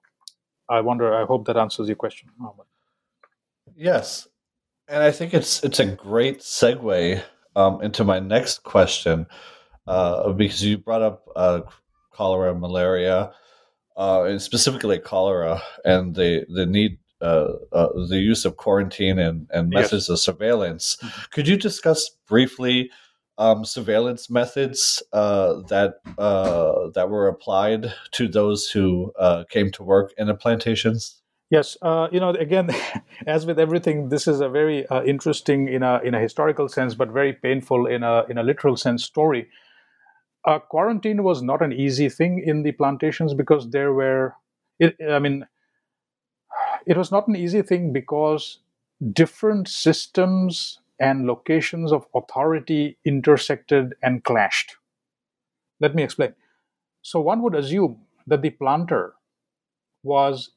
I hope that answers your question, Mohammed. Yes, and I think it's a great segue into my next question, because you brought up cholera and malaria, and specifically cholera, and the need, the use of quarantine and methods of surveillance. Mm-hmm. Could you discuss briefly surveillance methods that were applied to those who came to work in the plantations? Yes, again, as with everything, this is a very interesting, in a historical sense, but very painful in a literal sense story. Quarantine was not an easy thing in the plantations because it was not an easy thing because different systems and locations of authority intersected and clashed. Let me explain. So one would assume that the planter was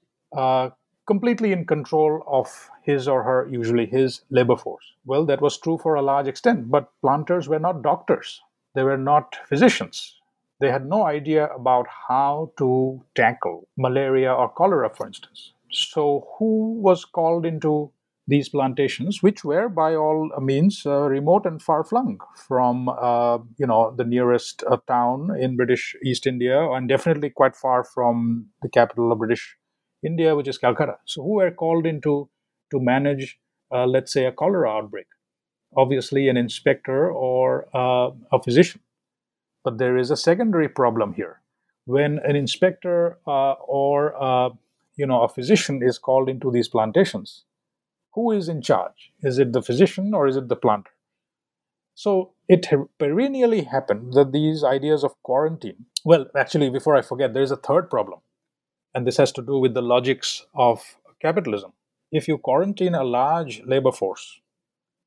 completely in control of his or her, usually his, labor force. Well, that was true for a large extent, but planters were not doctors. They were not physicians. They had no idea about how to tackle malaria or cholera, for instance. So who was called into these plantations, which were by all means remote and far-flung from the nearest town in British East India, and definitely quite far from the capital of British India, which is Calcutta. So who were called into to manage, let's say, a cholera outbreak? Obviously, an inspector or a physician. But there is a secondary problem here. When an inspector or a physician is called into these plantations, who is in charge? Is it the physician or is it the planter? So it perennially happened that these ideas of quarantine... Well, actually, before I forget, there is a third problem. And this has to do with the logics of capitalism. If you quarantine a large labor force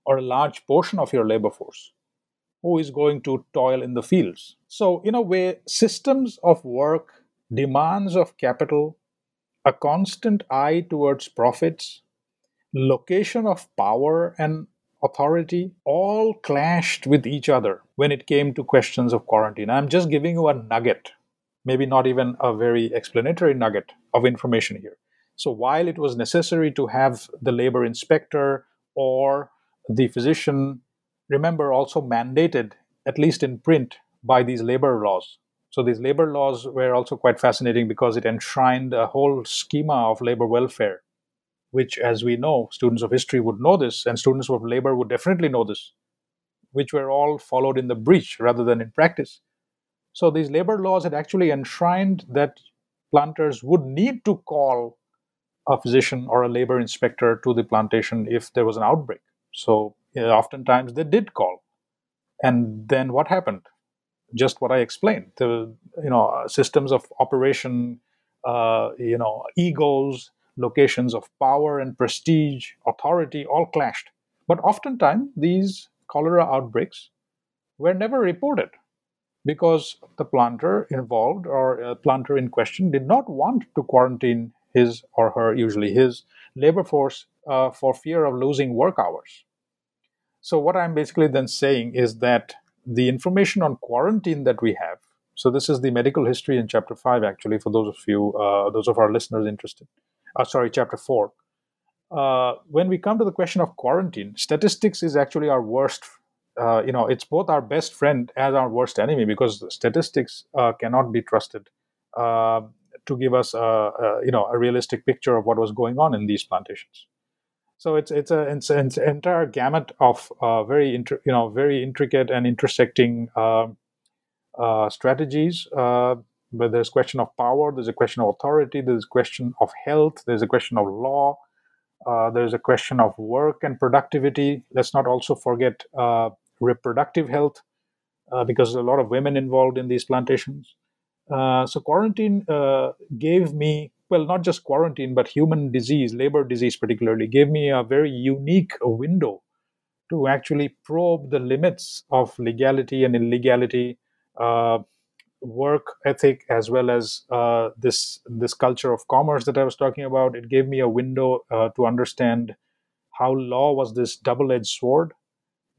or a large portion of your labor force, who is going to toil in the fields? So in a way, systems of work, demands of capital, a constant eye towards profits, location of power and authority all clashed with each other when it came to questions of quarantine. I'm just giving you a nugget. Maybe not even a very explanatory nugget of information here. So while it was necessary to have the labor inspector or the physician, remember, also mandated, at least in print, by these labor laws. So these labor laws were also quite fascinating because it enshrined a whole schema of labor welfare, which, as we know, students of history would know this, and students of labor would definitely know this, which were all followed in the breach rather than in practice. So these labor laws had actually enshrined that planters would need to call a physician or a labor inspector to the plantation if there was an outbreak. So oftentimes they did call. And then what happened? Just what I explained. The systems of operation, egos, locations of power and prestige, authority, all clashed. But oftentimes these cholera outbreaks were never reported, because the planter involved or planter in question did not want to quarantine his or her, usually his, labor force for fear of losing work hours. So what I'm basically then saying is that the information on quarantine that we have So this is the medical history in Chapter 5, actually, for those of our listeners interested. Chapter 4. When we come to the question of quarantine, statistics is actually our worst, it's both our best friend and our worst enemy, because statistics cannot be trusted to give us, a realistic picture of what was going on in these plantations. So it's an entire gamut of very intricate and intersecting strategies. But there's a question of power, there's a question of authority, there's a question of health, there's a question of law, there's a question of work and productivity. Let's not also forget reproductive health, because there's a lot of women involved in these plantations. So quarantine gave me, well, not just quarantine, but human disease, labor disease particularly, gave me a very unique window to actually probe the limits of legality and illegality, work ethic, as well as this culture of commerce that I was talking about. It gave me a window to understand how law was this double-edged sword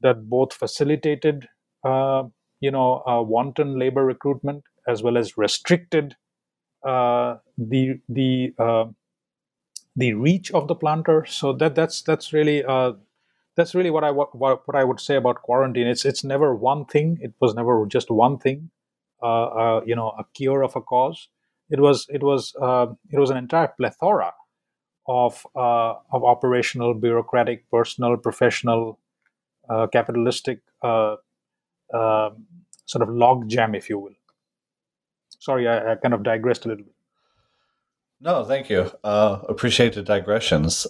that both facilitated, wanton labor recruitment, as well as restricted the reach of the planter. So that's really what I would say about quarantine. It's never one thing. It was never just one thing. A cure of a cause. It was an entire plethora of operational, bureaucratic, personal, professional, capitalistic sort of logjam, if you will. Sorry, I kind of digressed a little bit. No, thank you. Appreciate the digressions.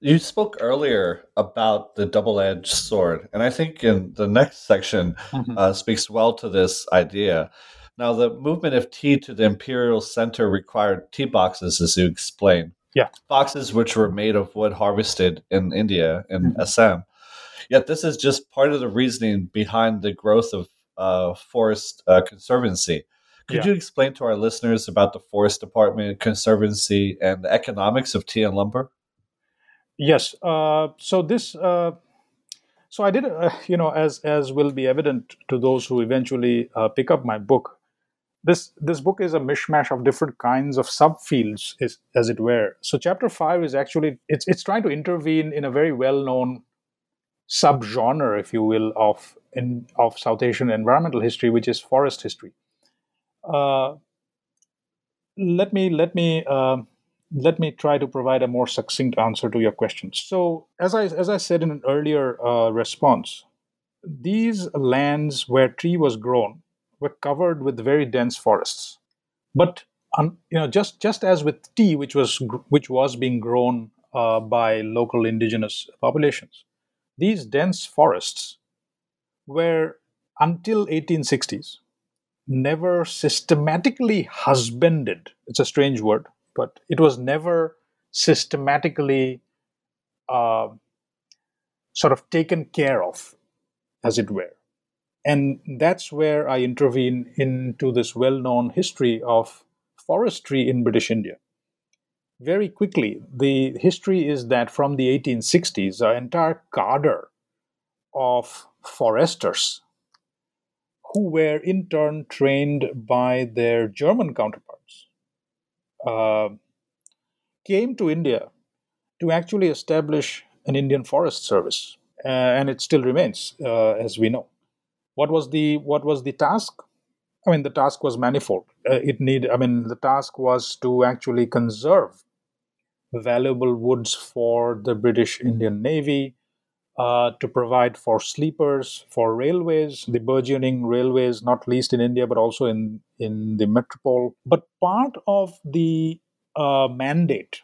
You spoke earlier about the double-edged sword, and I think in the next section speaks well to this idea. Now, the movement of tea to the imperial center required tea boxes, as you explained. Yeah. Boxes which were made of wood harvested in India, in Assam. Yet this is just part of the reasoning behind the growth of forest conservancy. Could you explain to our listeners about the Forest Department, Conservancy, and the economics of tea and lumber? Yes. So I did, as will be evident to those who eventually pick up my book, this book is a mishmash of different kinds of subfields, as it were. So Chapter 5 is actually, it's trying to intervene in a very well-known subgenre, if you will, of South Asian environmental history, which is forest history. Let me try to provide a more succinct answer to your question. So, as I said in an earlier response, these lands where tea was grown were covered with very dense forests. But just as with tea, which was being grown by local indigenous populations, these dense forests were, until 1860s. Never systematically husbanded. It's a strange word, but it was never systematically sort of taken care of, as it were. And that's where I intervene into this well-known history of forestry in British India. Very quickly, the history is that from the 1860s, an entire cadre of foresters who were in turn trained by their German counterparts, came to India to actually establish an Indian Forest Service, and it still remains, as we know. What was the task? I mean, the task was manifold. The task was to actually conserve valuable woods for the British Indian Navy, to provide for sleepers, for railways, the burgeoning railways, not least in India, but also in the metropole. But part of the mandate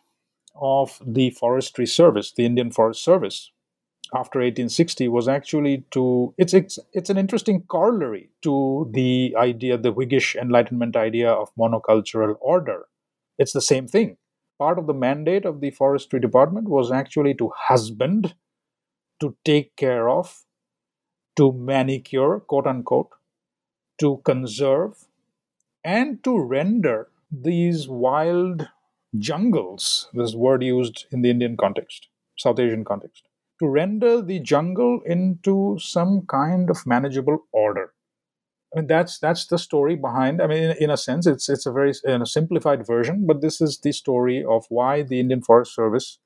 of the Forestry Service, the Indian Forest Service, after 1860 was actually to... It's an interesting corollary to the idea, the Whiggish Enlightenment idea of monocultural order. It's the same thing. Part of the mandate of the Forestry Department was actually to husband, to take care of, to manicure, quote-unquote, to conserve, and to render these wild jungles, this word used in the Indian context, South Asian context, to render the jungle into some kind of manageable order. I mean, that's the story behind. I mean, in a sense, it's a very simplified version, but this is the story of why the Indian Forest Service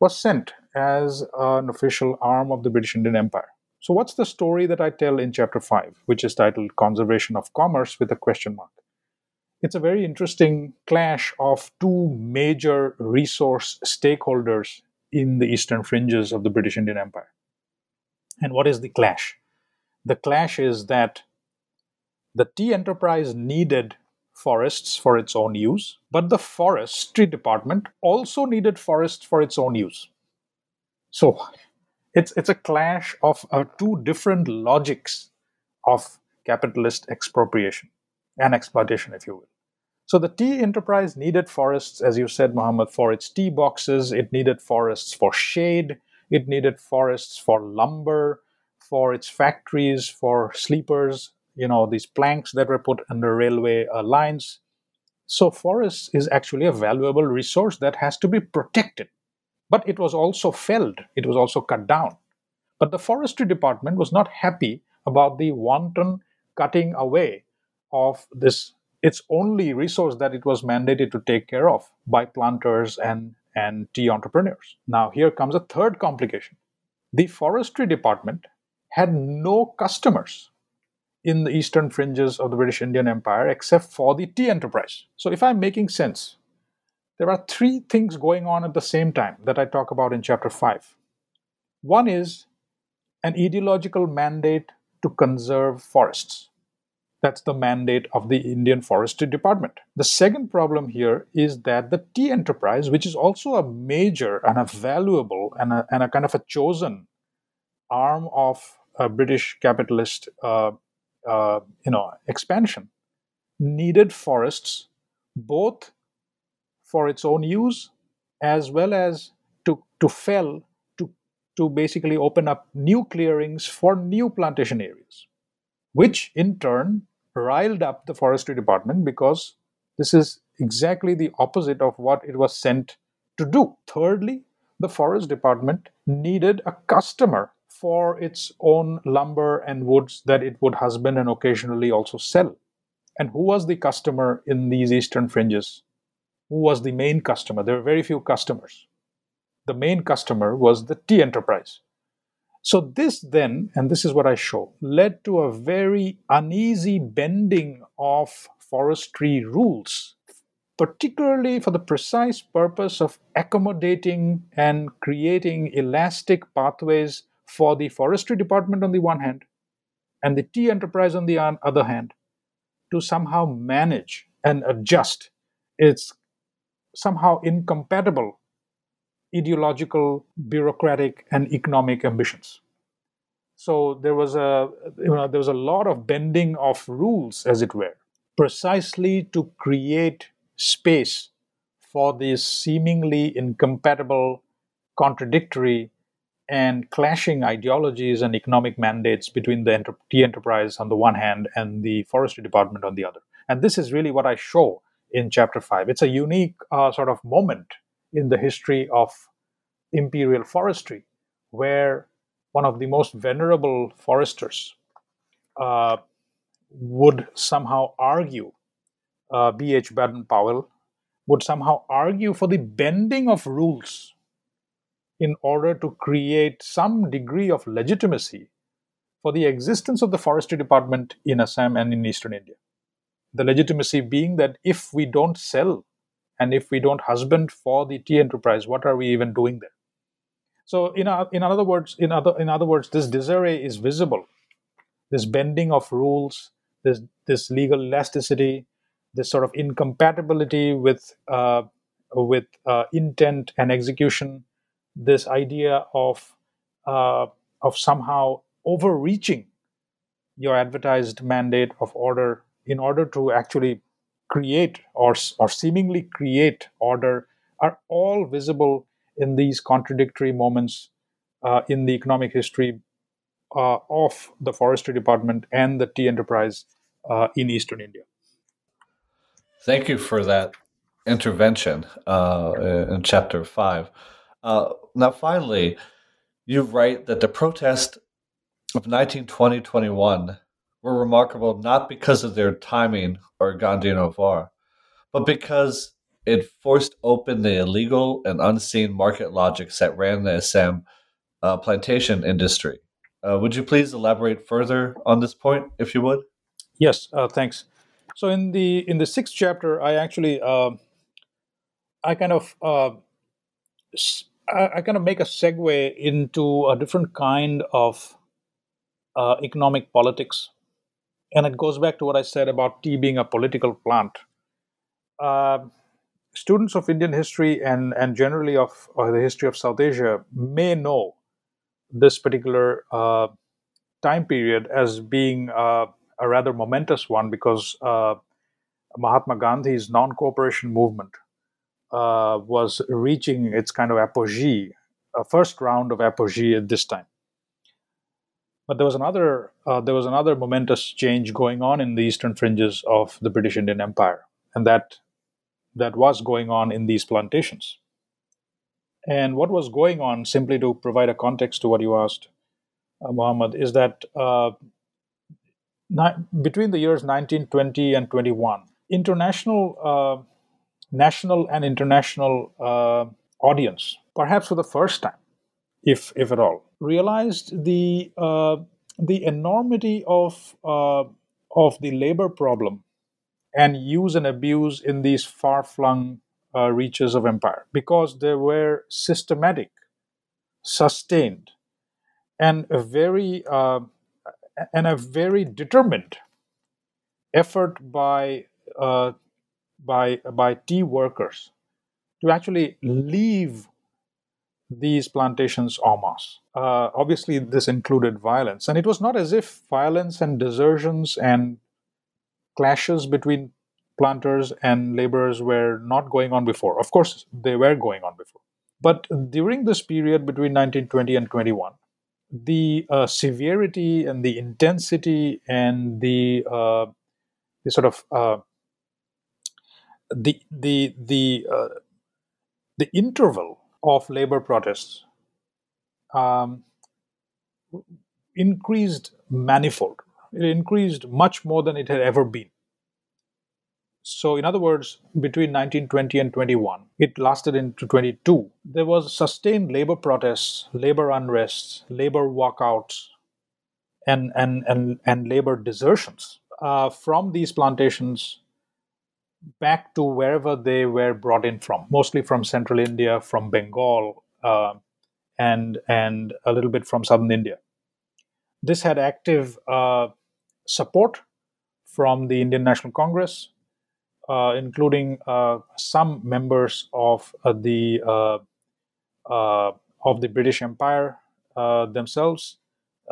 was sent as an official arm of the British Indian Empire. So what's the story that I tell in Chapter 5, which is titled Conservation of Commerce with a question mark? It's a very interesting clash of two major resource stakeholders in the eastern fringes of the British Indian Empire. And what is the clash? The clash is that the tea enterprise needed forests for its own use, but the forestry department also needed forests for its own use. So it's a clash of two different logics of capitalist expropriation and exploitation, if you will. So the tea enterprise needed forests, as you said, Mohammed, for its tea boxes. It needed forests for shade. It needed forests for lumber, for its factories, for sleepers, you know, these planks that were put under railway lines. So forest is actually a valuable resource that has to be protected. But it was also felled. It was also cut down. But the forestry department was not happy about the wanton cutting away of this, its only resource that it was mandated to take care of by planters and tea entrepreneurs. Now here comes a third complication. The forestry department had no customers in the eastern fringes of the British Indian Empire except for the tea enterprise. So if I'm making sense, there are three things going on at the same time that I talk about in Chapter 5. One is an ideological mandate to conserve forests. That's the mandate of the Indian Forestry Department. The second problem here is that the tea enterprise, which is also a major and a valuable and a kind of a chosen arm of British capitalist expansion, needed forests both for its own use as well as to fell to basically open up new clearings for new plantation areas, which in turn riled up the forestry department because this is exactly the opposite of what it was sent to do. Thirdly, the forest department needed a customer for its own lumber and woods that it would husband and occasionally also sell. And who was the customer in these eastern fringes? Who was the main customer? There were very few customers. The main customer was the tea enterprise. So this then, and this is what I show, led to a very uneasy bending of forestry rules, particularly for the precise purpose of accommodating and creating elastic pathways for the forestry department on the one hand and the tea enterprise on the other hand to somehow manage and adjust its somehow incompatible ideological, bureaucratic, and economic ambitions. So there was a lot of bending of rules, as it were, precisely to create space for these seemingly incompatible, contradictory, and clashing ideologies and economic mandates between the tea enterprise on the one hand and the forestry department on the other. And this is really what I show in Chapter 5. It's a unique sort of moment in the history of imperial forestry, where one of the most venerable foresters would somehow argue, B.H. Baden-Powell, would somehow argue for the bending of rules in order to create some degree of legitimacy for the existence of the forestry department in Assam and in eastern India. The legitimacy being that if we don't sell and if we don't husband for the tea enterprise, what are we even doing there? So, in other words, this disarray is visible. This bending of rules, this legal elasticity, this sort of incompatibility with intent and execution, this idea of somehow overreaching your advertised mandate of order in order to actually create or seemingly create order, are all visible in these contradictory moments in the economic history of the forestry department and the tea enterprise in Eastern India. Thank you for that intervention in Chapter 5. Now, finally, you write that the protest of 1920-21 were remarkable not because of their timing or Gandhino VAR, but because it forced open the illegal and unseen market logics that ran the Assam plantation industry. Would you please elaborate further on this point, if you would? Yes, thanks. So in the sixth chapter, I actually I kind of make a segue into a different kind of economic politics, and it goes back to what I said about tea being a political plant. Students of Indian history and generally of the history of South Asia may know this particular time period as being a rather momentous one because Mahatma Gandhi's non-cooperation movement was reaching its kind of apogee, a first round of apogee at this time. But there was another momentous change going on in the eastern fringes of the British Indian Empire, and that was going on in these plantations. And what was going on, simply to provide a context to what you asked, Mohammed, is that between the years 1920 and 21, national and international audience, perhaps for the first time, if at all, realized the enormity of the labor problem and use and abuse in these far-flung reaches of empire, because they were systematic, sustained, and a very determined effort by tea workers to actually leave these plantations en masse. Obviously, this included violence. And it was not as if violence and desertions and clashes between planters and laborers were not going on before. Of course, they were going on before. But during this period between 1920 and 21, the severity and the intensity and the sort of the interval of labor protests increased manifold. It increased much more than it had ever been. So in other words, between 1920 and 21, it lasted into 22. There was sustained labor protests, labor unrests, labor walkouts, and labor desertions from these plantations back to wherever they were brought in from, mostly from central India, from Bengal, and a little bit from southern India. This had active support from the Indian National Congress, including some members of the British Empire themselves,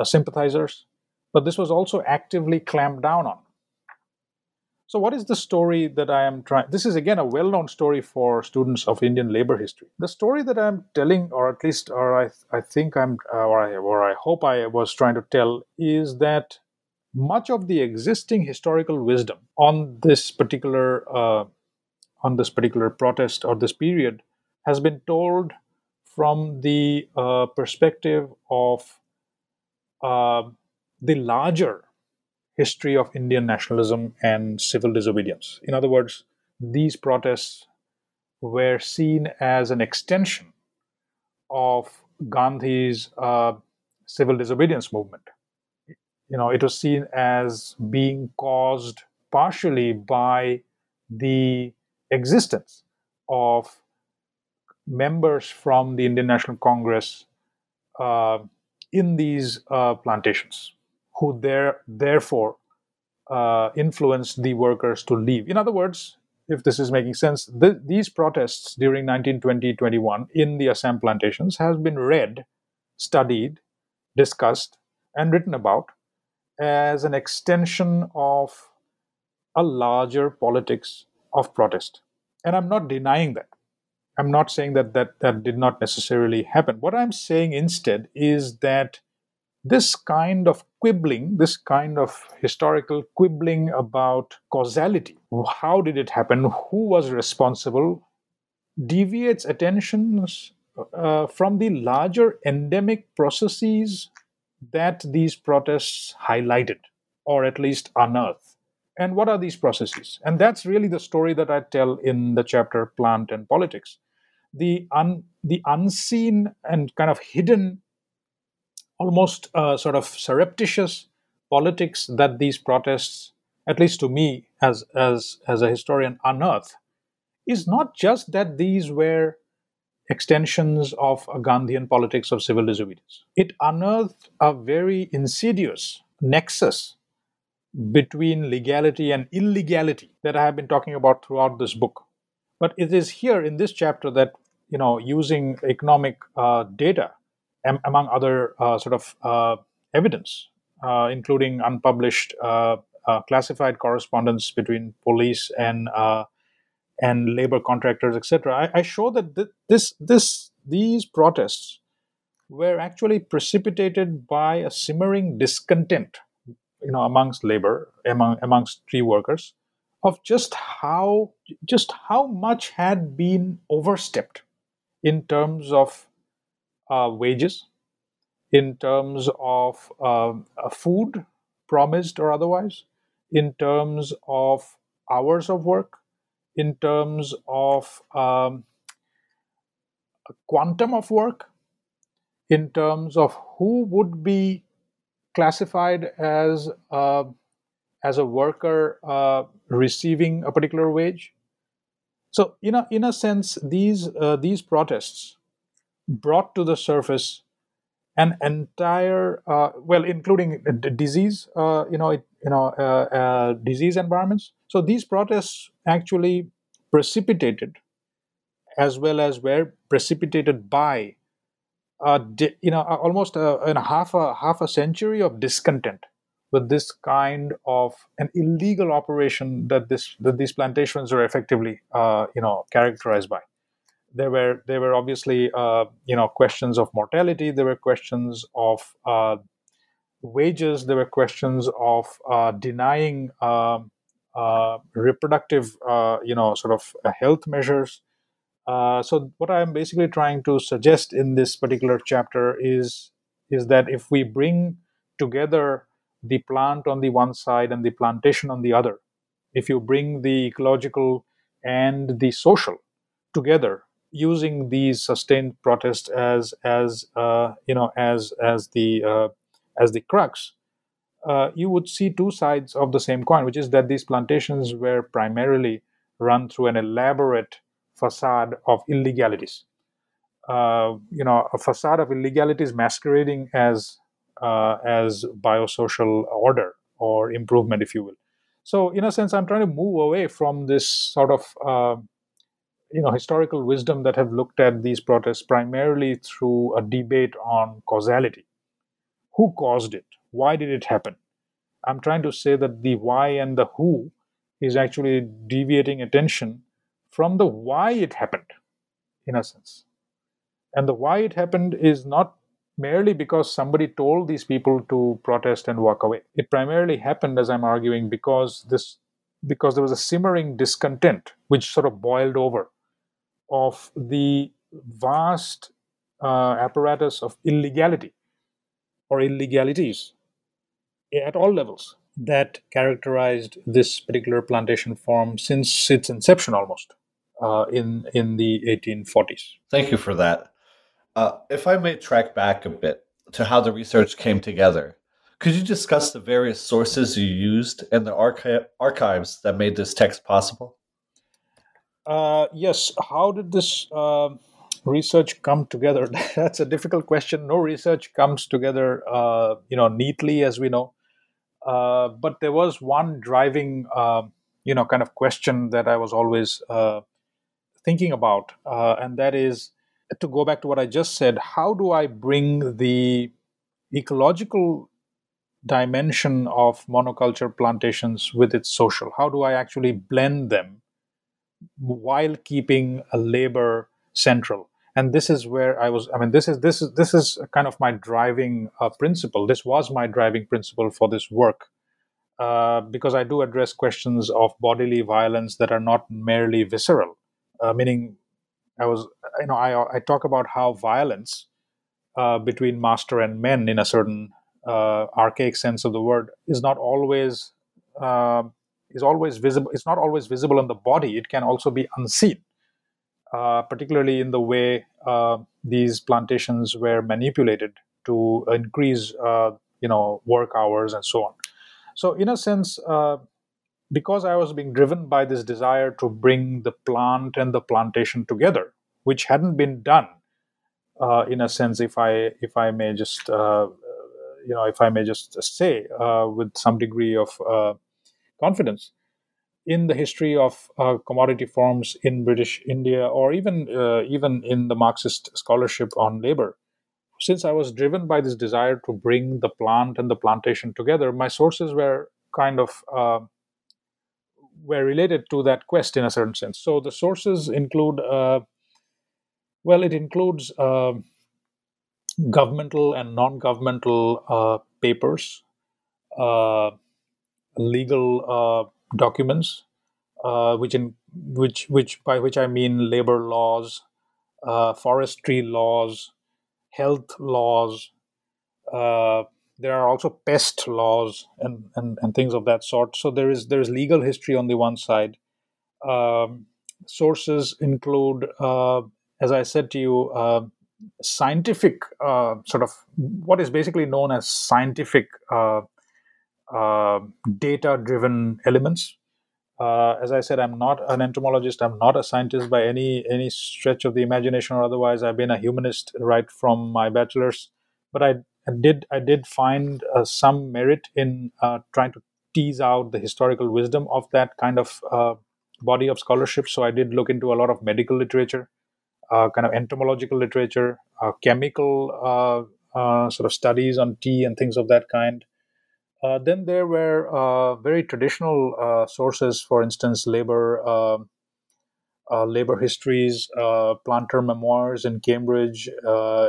sympathizers. But this was also actively clamped down on. So what is the story that I am trying? This is, again, a well-known story for students of Indian labor history. The story that I'm telling, or at least, I hope I was trying to tell, is that much of the existing historical wisdom on this particular protest or this period has been told from the perspective of the larger history of Indian nationalism and civil disobedience. In other words, these protests were seen as an extension of Gandhi's civil disobedience movement. You know, it was seen as being caused partially by the existence of members from the Indian National Congress in these plantations, who therefore influenced the workers to leave. In other words, if this is making sense, these protests during 1920-21 in the Assam plantations has been read, studied, discussed, and written about as an extension of a larger politics of protest. And I'm not denying that. I'm not saying that did not necessarily happen. What I'm saying instead is that this kind of quibbling, this kind of historical quibbling about causality, how did it happen, who was responsible, deviates attentions from the larger endemic processes that these protests highlighted. or at least unearth. And what are these processes? And that's really the story that I tell in the chapter Plant and Politics. The unseen and kind of hidden, almost sort of surreptitious politics that these protests, at least to me as a historian, unearth, is not just that these were extensions of a Gandhian politics of civil disobedience. It unearthed a very insidious nexus between legality and illegality that I have been talking about throughout this book. But it is here in this chapter that, you know, using economic data, among other sort of evidence, including unpublished classified correspondence between police and labor contractors, etc., I show that these protests were actually precipitated by a simmering discontent, you know, amongst labor, amongst tree workers, of just how much had been overstepped in terms of wages, in terms of food, promised or otherwise, in terms of hours of work, in terms of quantum of work, in terms of who would be classified as a worker receiving a particular wage. So in a sense, these protests brought to the surface an entire including disease, disease environments. So these protests actually precipitated, as well as were precipitated by almost half a century of discontent with this kind of an illegal operation that these plantations were effectively characterized by. There were obviously questions of mortality. There were questions of wages. There were questions of denying reproductive health measures. So what I am basically trying to suggest in this particular chapter is that if we bring together the plant on the one side and the plantation on the other, if you bring the ecological and the social together, using these sustained protests as the crux, you would see two sides of the same coin, which is that these plantations were primarily run through an elaborate facade of illegalities, a facade of illegalities masquerading as biosocial order or improvement, if you will. So in a sense, I'm trying to move away from this sort of historical wisdom that have looked at these protests primarily through a debate on causality. Who caused it? Why did it happen? I'm trying to say that the why and the who is actually deviating attention from the why it happened, in a sense. And the why it happened is not merely because somebody told these people to protest and walk away. It primarily happened, as I'm arguing, because there was a simmering discontent which sort of boiled over of the vast apparatus of illegality or illegalities at all levels that characterized this particular plantation form since its inception, almost in the 1840s. Thank you for that. If I may track back a bit to how the research came together, could you discuss the various sources you used and the archives that made this text possible? Yes. How did this research come together? That's a difficult question. No research comes together, neatly, as we know. But there was one driving, kind of question that I was always thinking about, and that is, to go back to what I just said, how do I bring the ecological dimension of monoculture plantations with its social? How do I actually blend them while keeping a labor central? And this is where this is kind of my driving principle. This was my driving principle for this work, because I do address questions of bodily violence that are not merely visceral, meaning I talk about how violence between master and men in a certain archaic sense of the word, is always visible. It's not always visible on the body. It can also be unseen, particularly in the way these plantations were manipulated to increase, work hours and so on. So, in a sense, because I was being driven by this desire to bring the plant and the plantation together, which hadn't been done, in a sense, if I may just say with some degree of confidence, in the history of commodity forms in British India, or even in the Marxist scholarship on labor. Since I was driven by this desire to bring the plant and the plantation together, my sources were were related to that quest in a certain sense. So the sources include, it includes governmental and non-governmental papers, legal documents, which I mean labor laws, forestry laws, health laws. There are also pest laws and things of that sort. So there is legal history on the one side. Sources include, as I said to you, scientific sort of what is basically known as scientific data-driven elements. As I said, I'm not an entomologist. I'm not a scientist by any stretch of the imagination or otherwise. I've been a humanist right from my bachelor's, but I did find some merit in trying to tease out the historical wisdom of that kind of body of scholarship. So I did look into a lot of medical literature, kind of entomological literature, chemical sort of studies on tea and things of that kind. Then there were very traditional sources, for instance, labor histories, planter memoirs in Cambridge,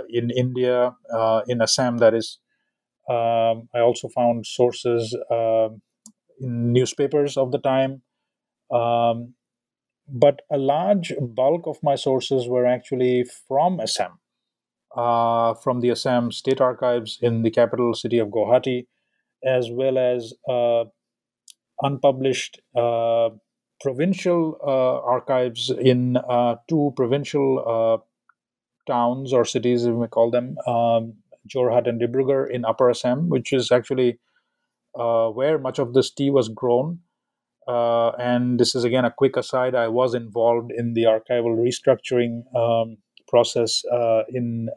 in India, in Assam, that is. I also found sources in newspapers of the time. But a large bulk of my sources were actually from Assam, from the Assam State Archives in the capital city of Guwahati, as well as unpublished provincial archives in two provincial towns or cities, we call them, Jorhat and Dibrugarh in Upper Assam, which is actually where much of this tea was grown. And this is, again, a quick aside. I was involved in the archival restructuring process in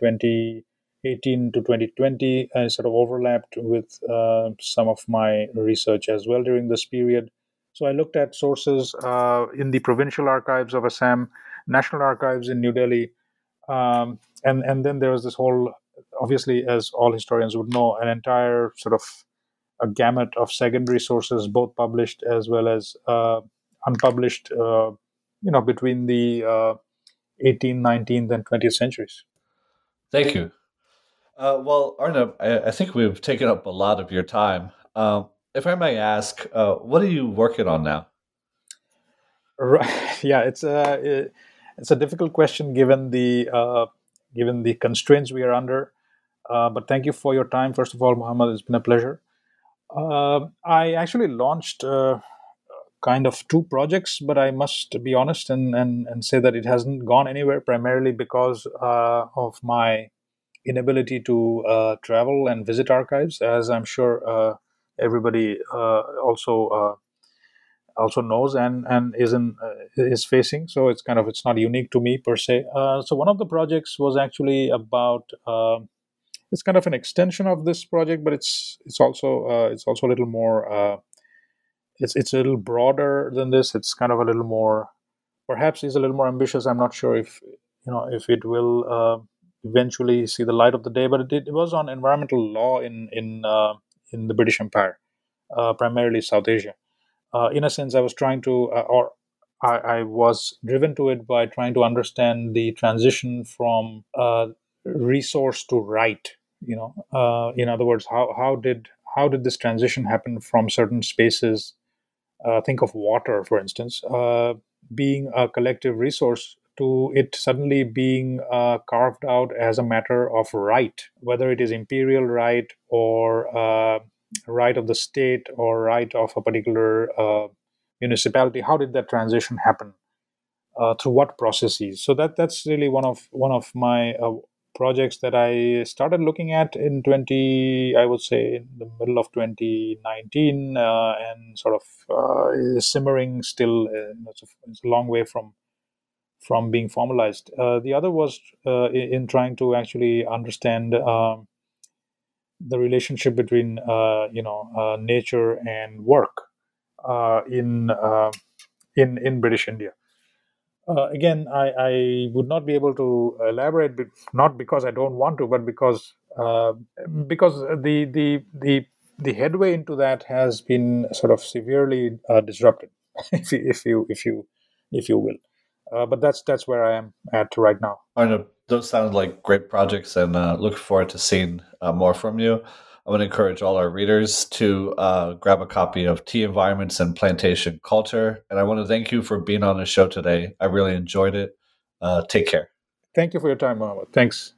2018 to 2020, and sort of overlapped with some of my research as well during this period. So I looked at sources in the provincial archives of Assam, national archives in New Delhi, and then there was this whole, obviously, as all historians would know, an entire sort of a gamut of secondary sources, both published as well as unpublished, between the 18th, 19th, and 20th centuries. Thank you. Well, Arnab, I think we've taken up a lot of your time. If I may ask, what are you working on now? Right. Yeah, it's a difficult question given the constraints we are under. But thank you for your time, first of all, Mohammed. It's been a pleasure. I actually launched kind of two projects, but I must be honest and say that it hasn't gone anywhere, primarily because of my inability to travel and visit archives, as I'm sure everybody also knows and is facing. So it's not unique to me per se. So one of the projects was actually about. It's kind of an extension of this project, but it's also a little more. It's a little broader than this. It's kind of a little more. Perhaps it's a little more ambitious. I'm not sure if it will eventually see the light of the day. But it was on environmental law in the British Empire, primarily South Asia. In a sense, I was trying to, I was driven to it by trying to understand the transition from resource to right. In other words, how did this transition happen from certain spaces? Think of water, for instance, being a collective resource to it suddenly being carved out as a matter of right, whether it is imperial right or right of the state or right of a particular municipality. How did that transition happen? Through what processes? So that's really one of my projects that I started looking at in the middle of 2019, and sort of is simmering still. It's a long way from being formalized. The other was in trying to actually understand the relationship between nature and work in British India. Again, I would not be able to elaborate, not because I don't want to, but because the headway into that has been sort of severely disrupted, if you will. But that's where I am at right now. Arnab, those sound like great projects, and look forward to seeing more from you. I would encourage all our readers to grab a copy of Tea Environments and Plantation Culture. And I want to thank you for being on the show today. I really enjoyed it. Take care. Thank you for your time, Mohammed. Thanks.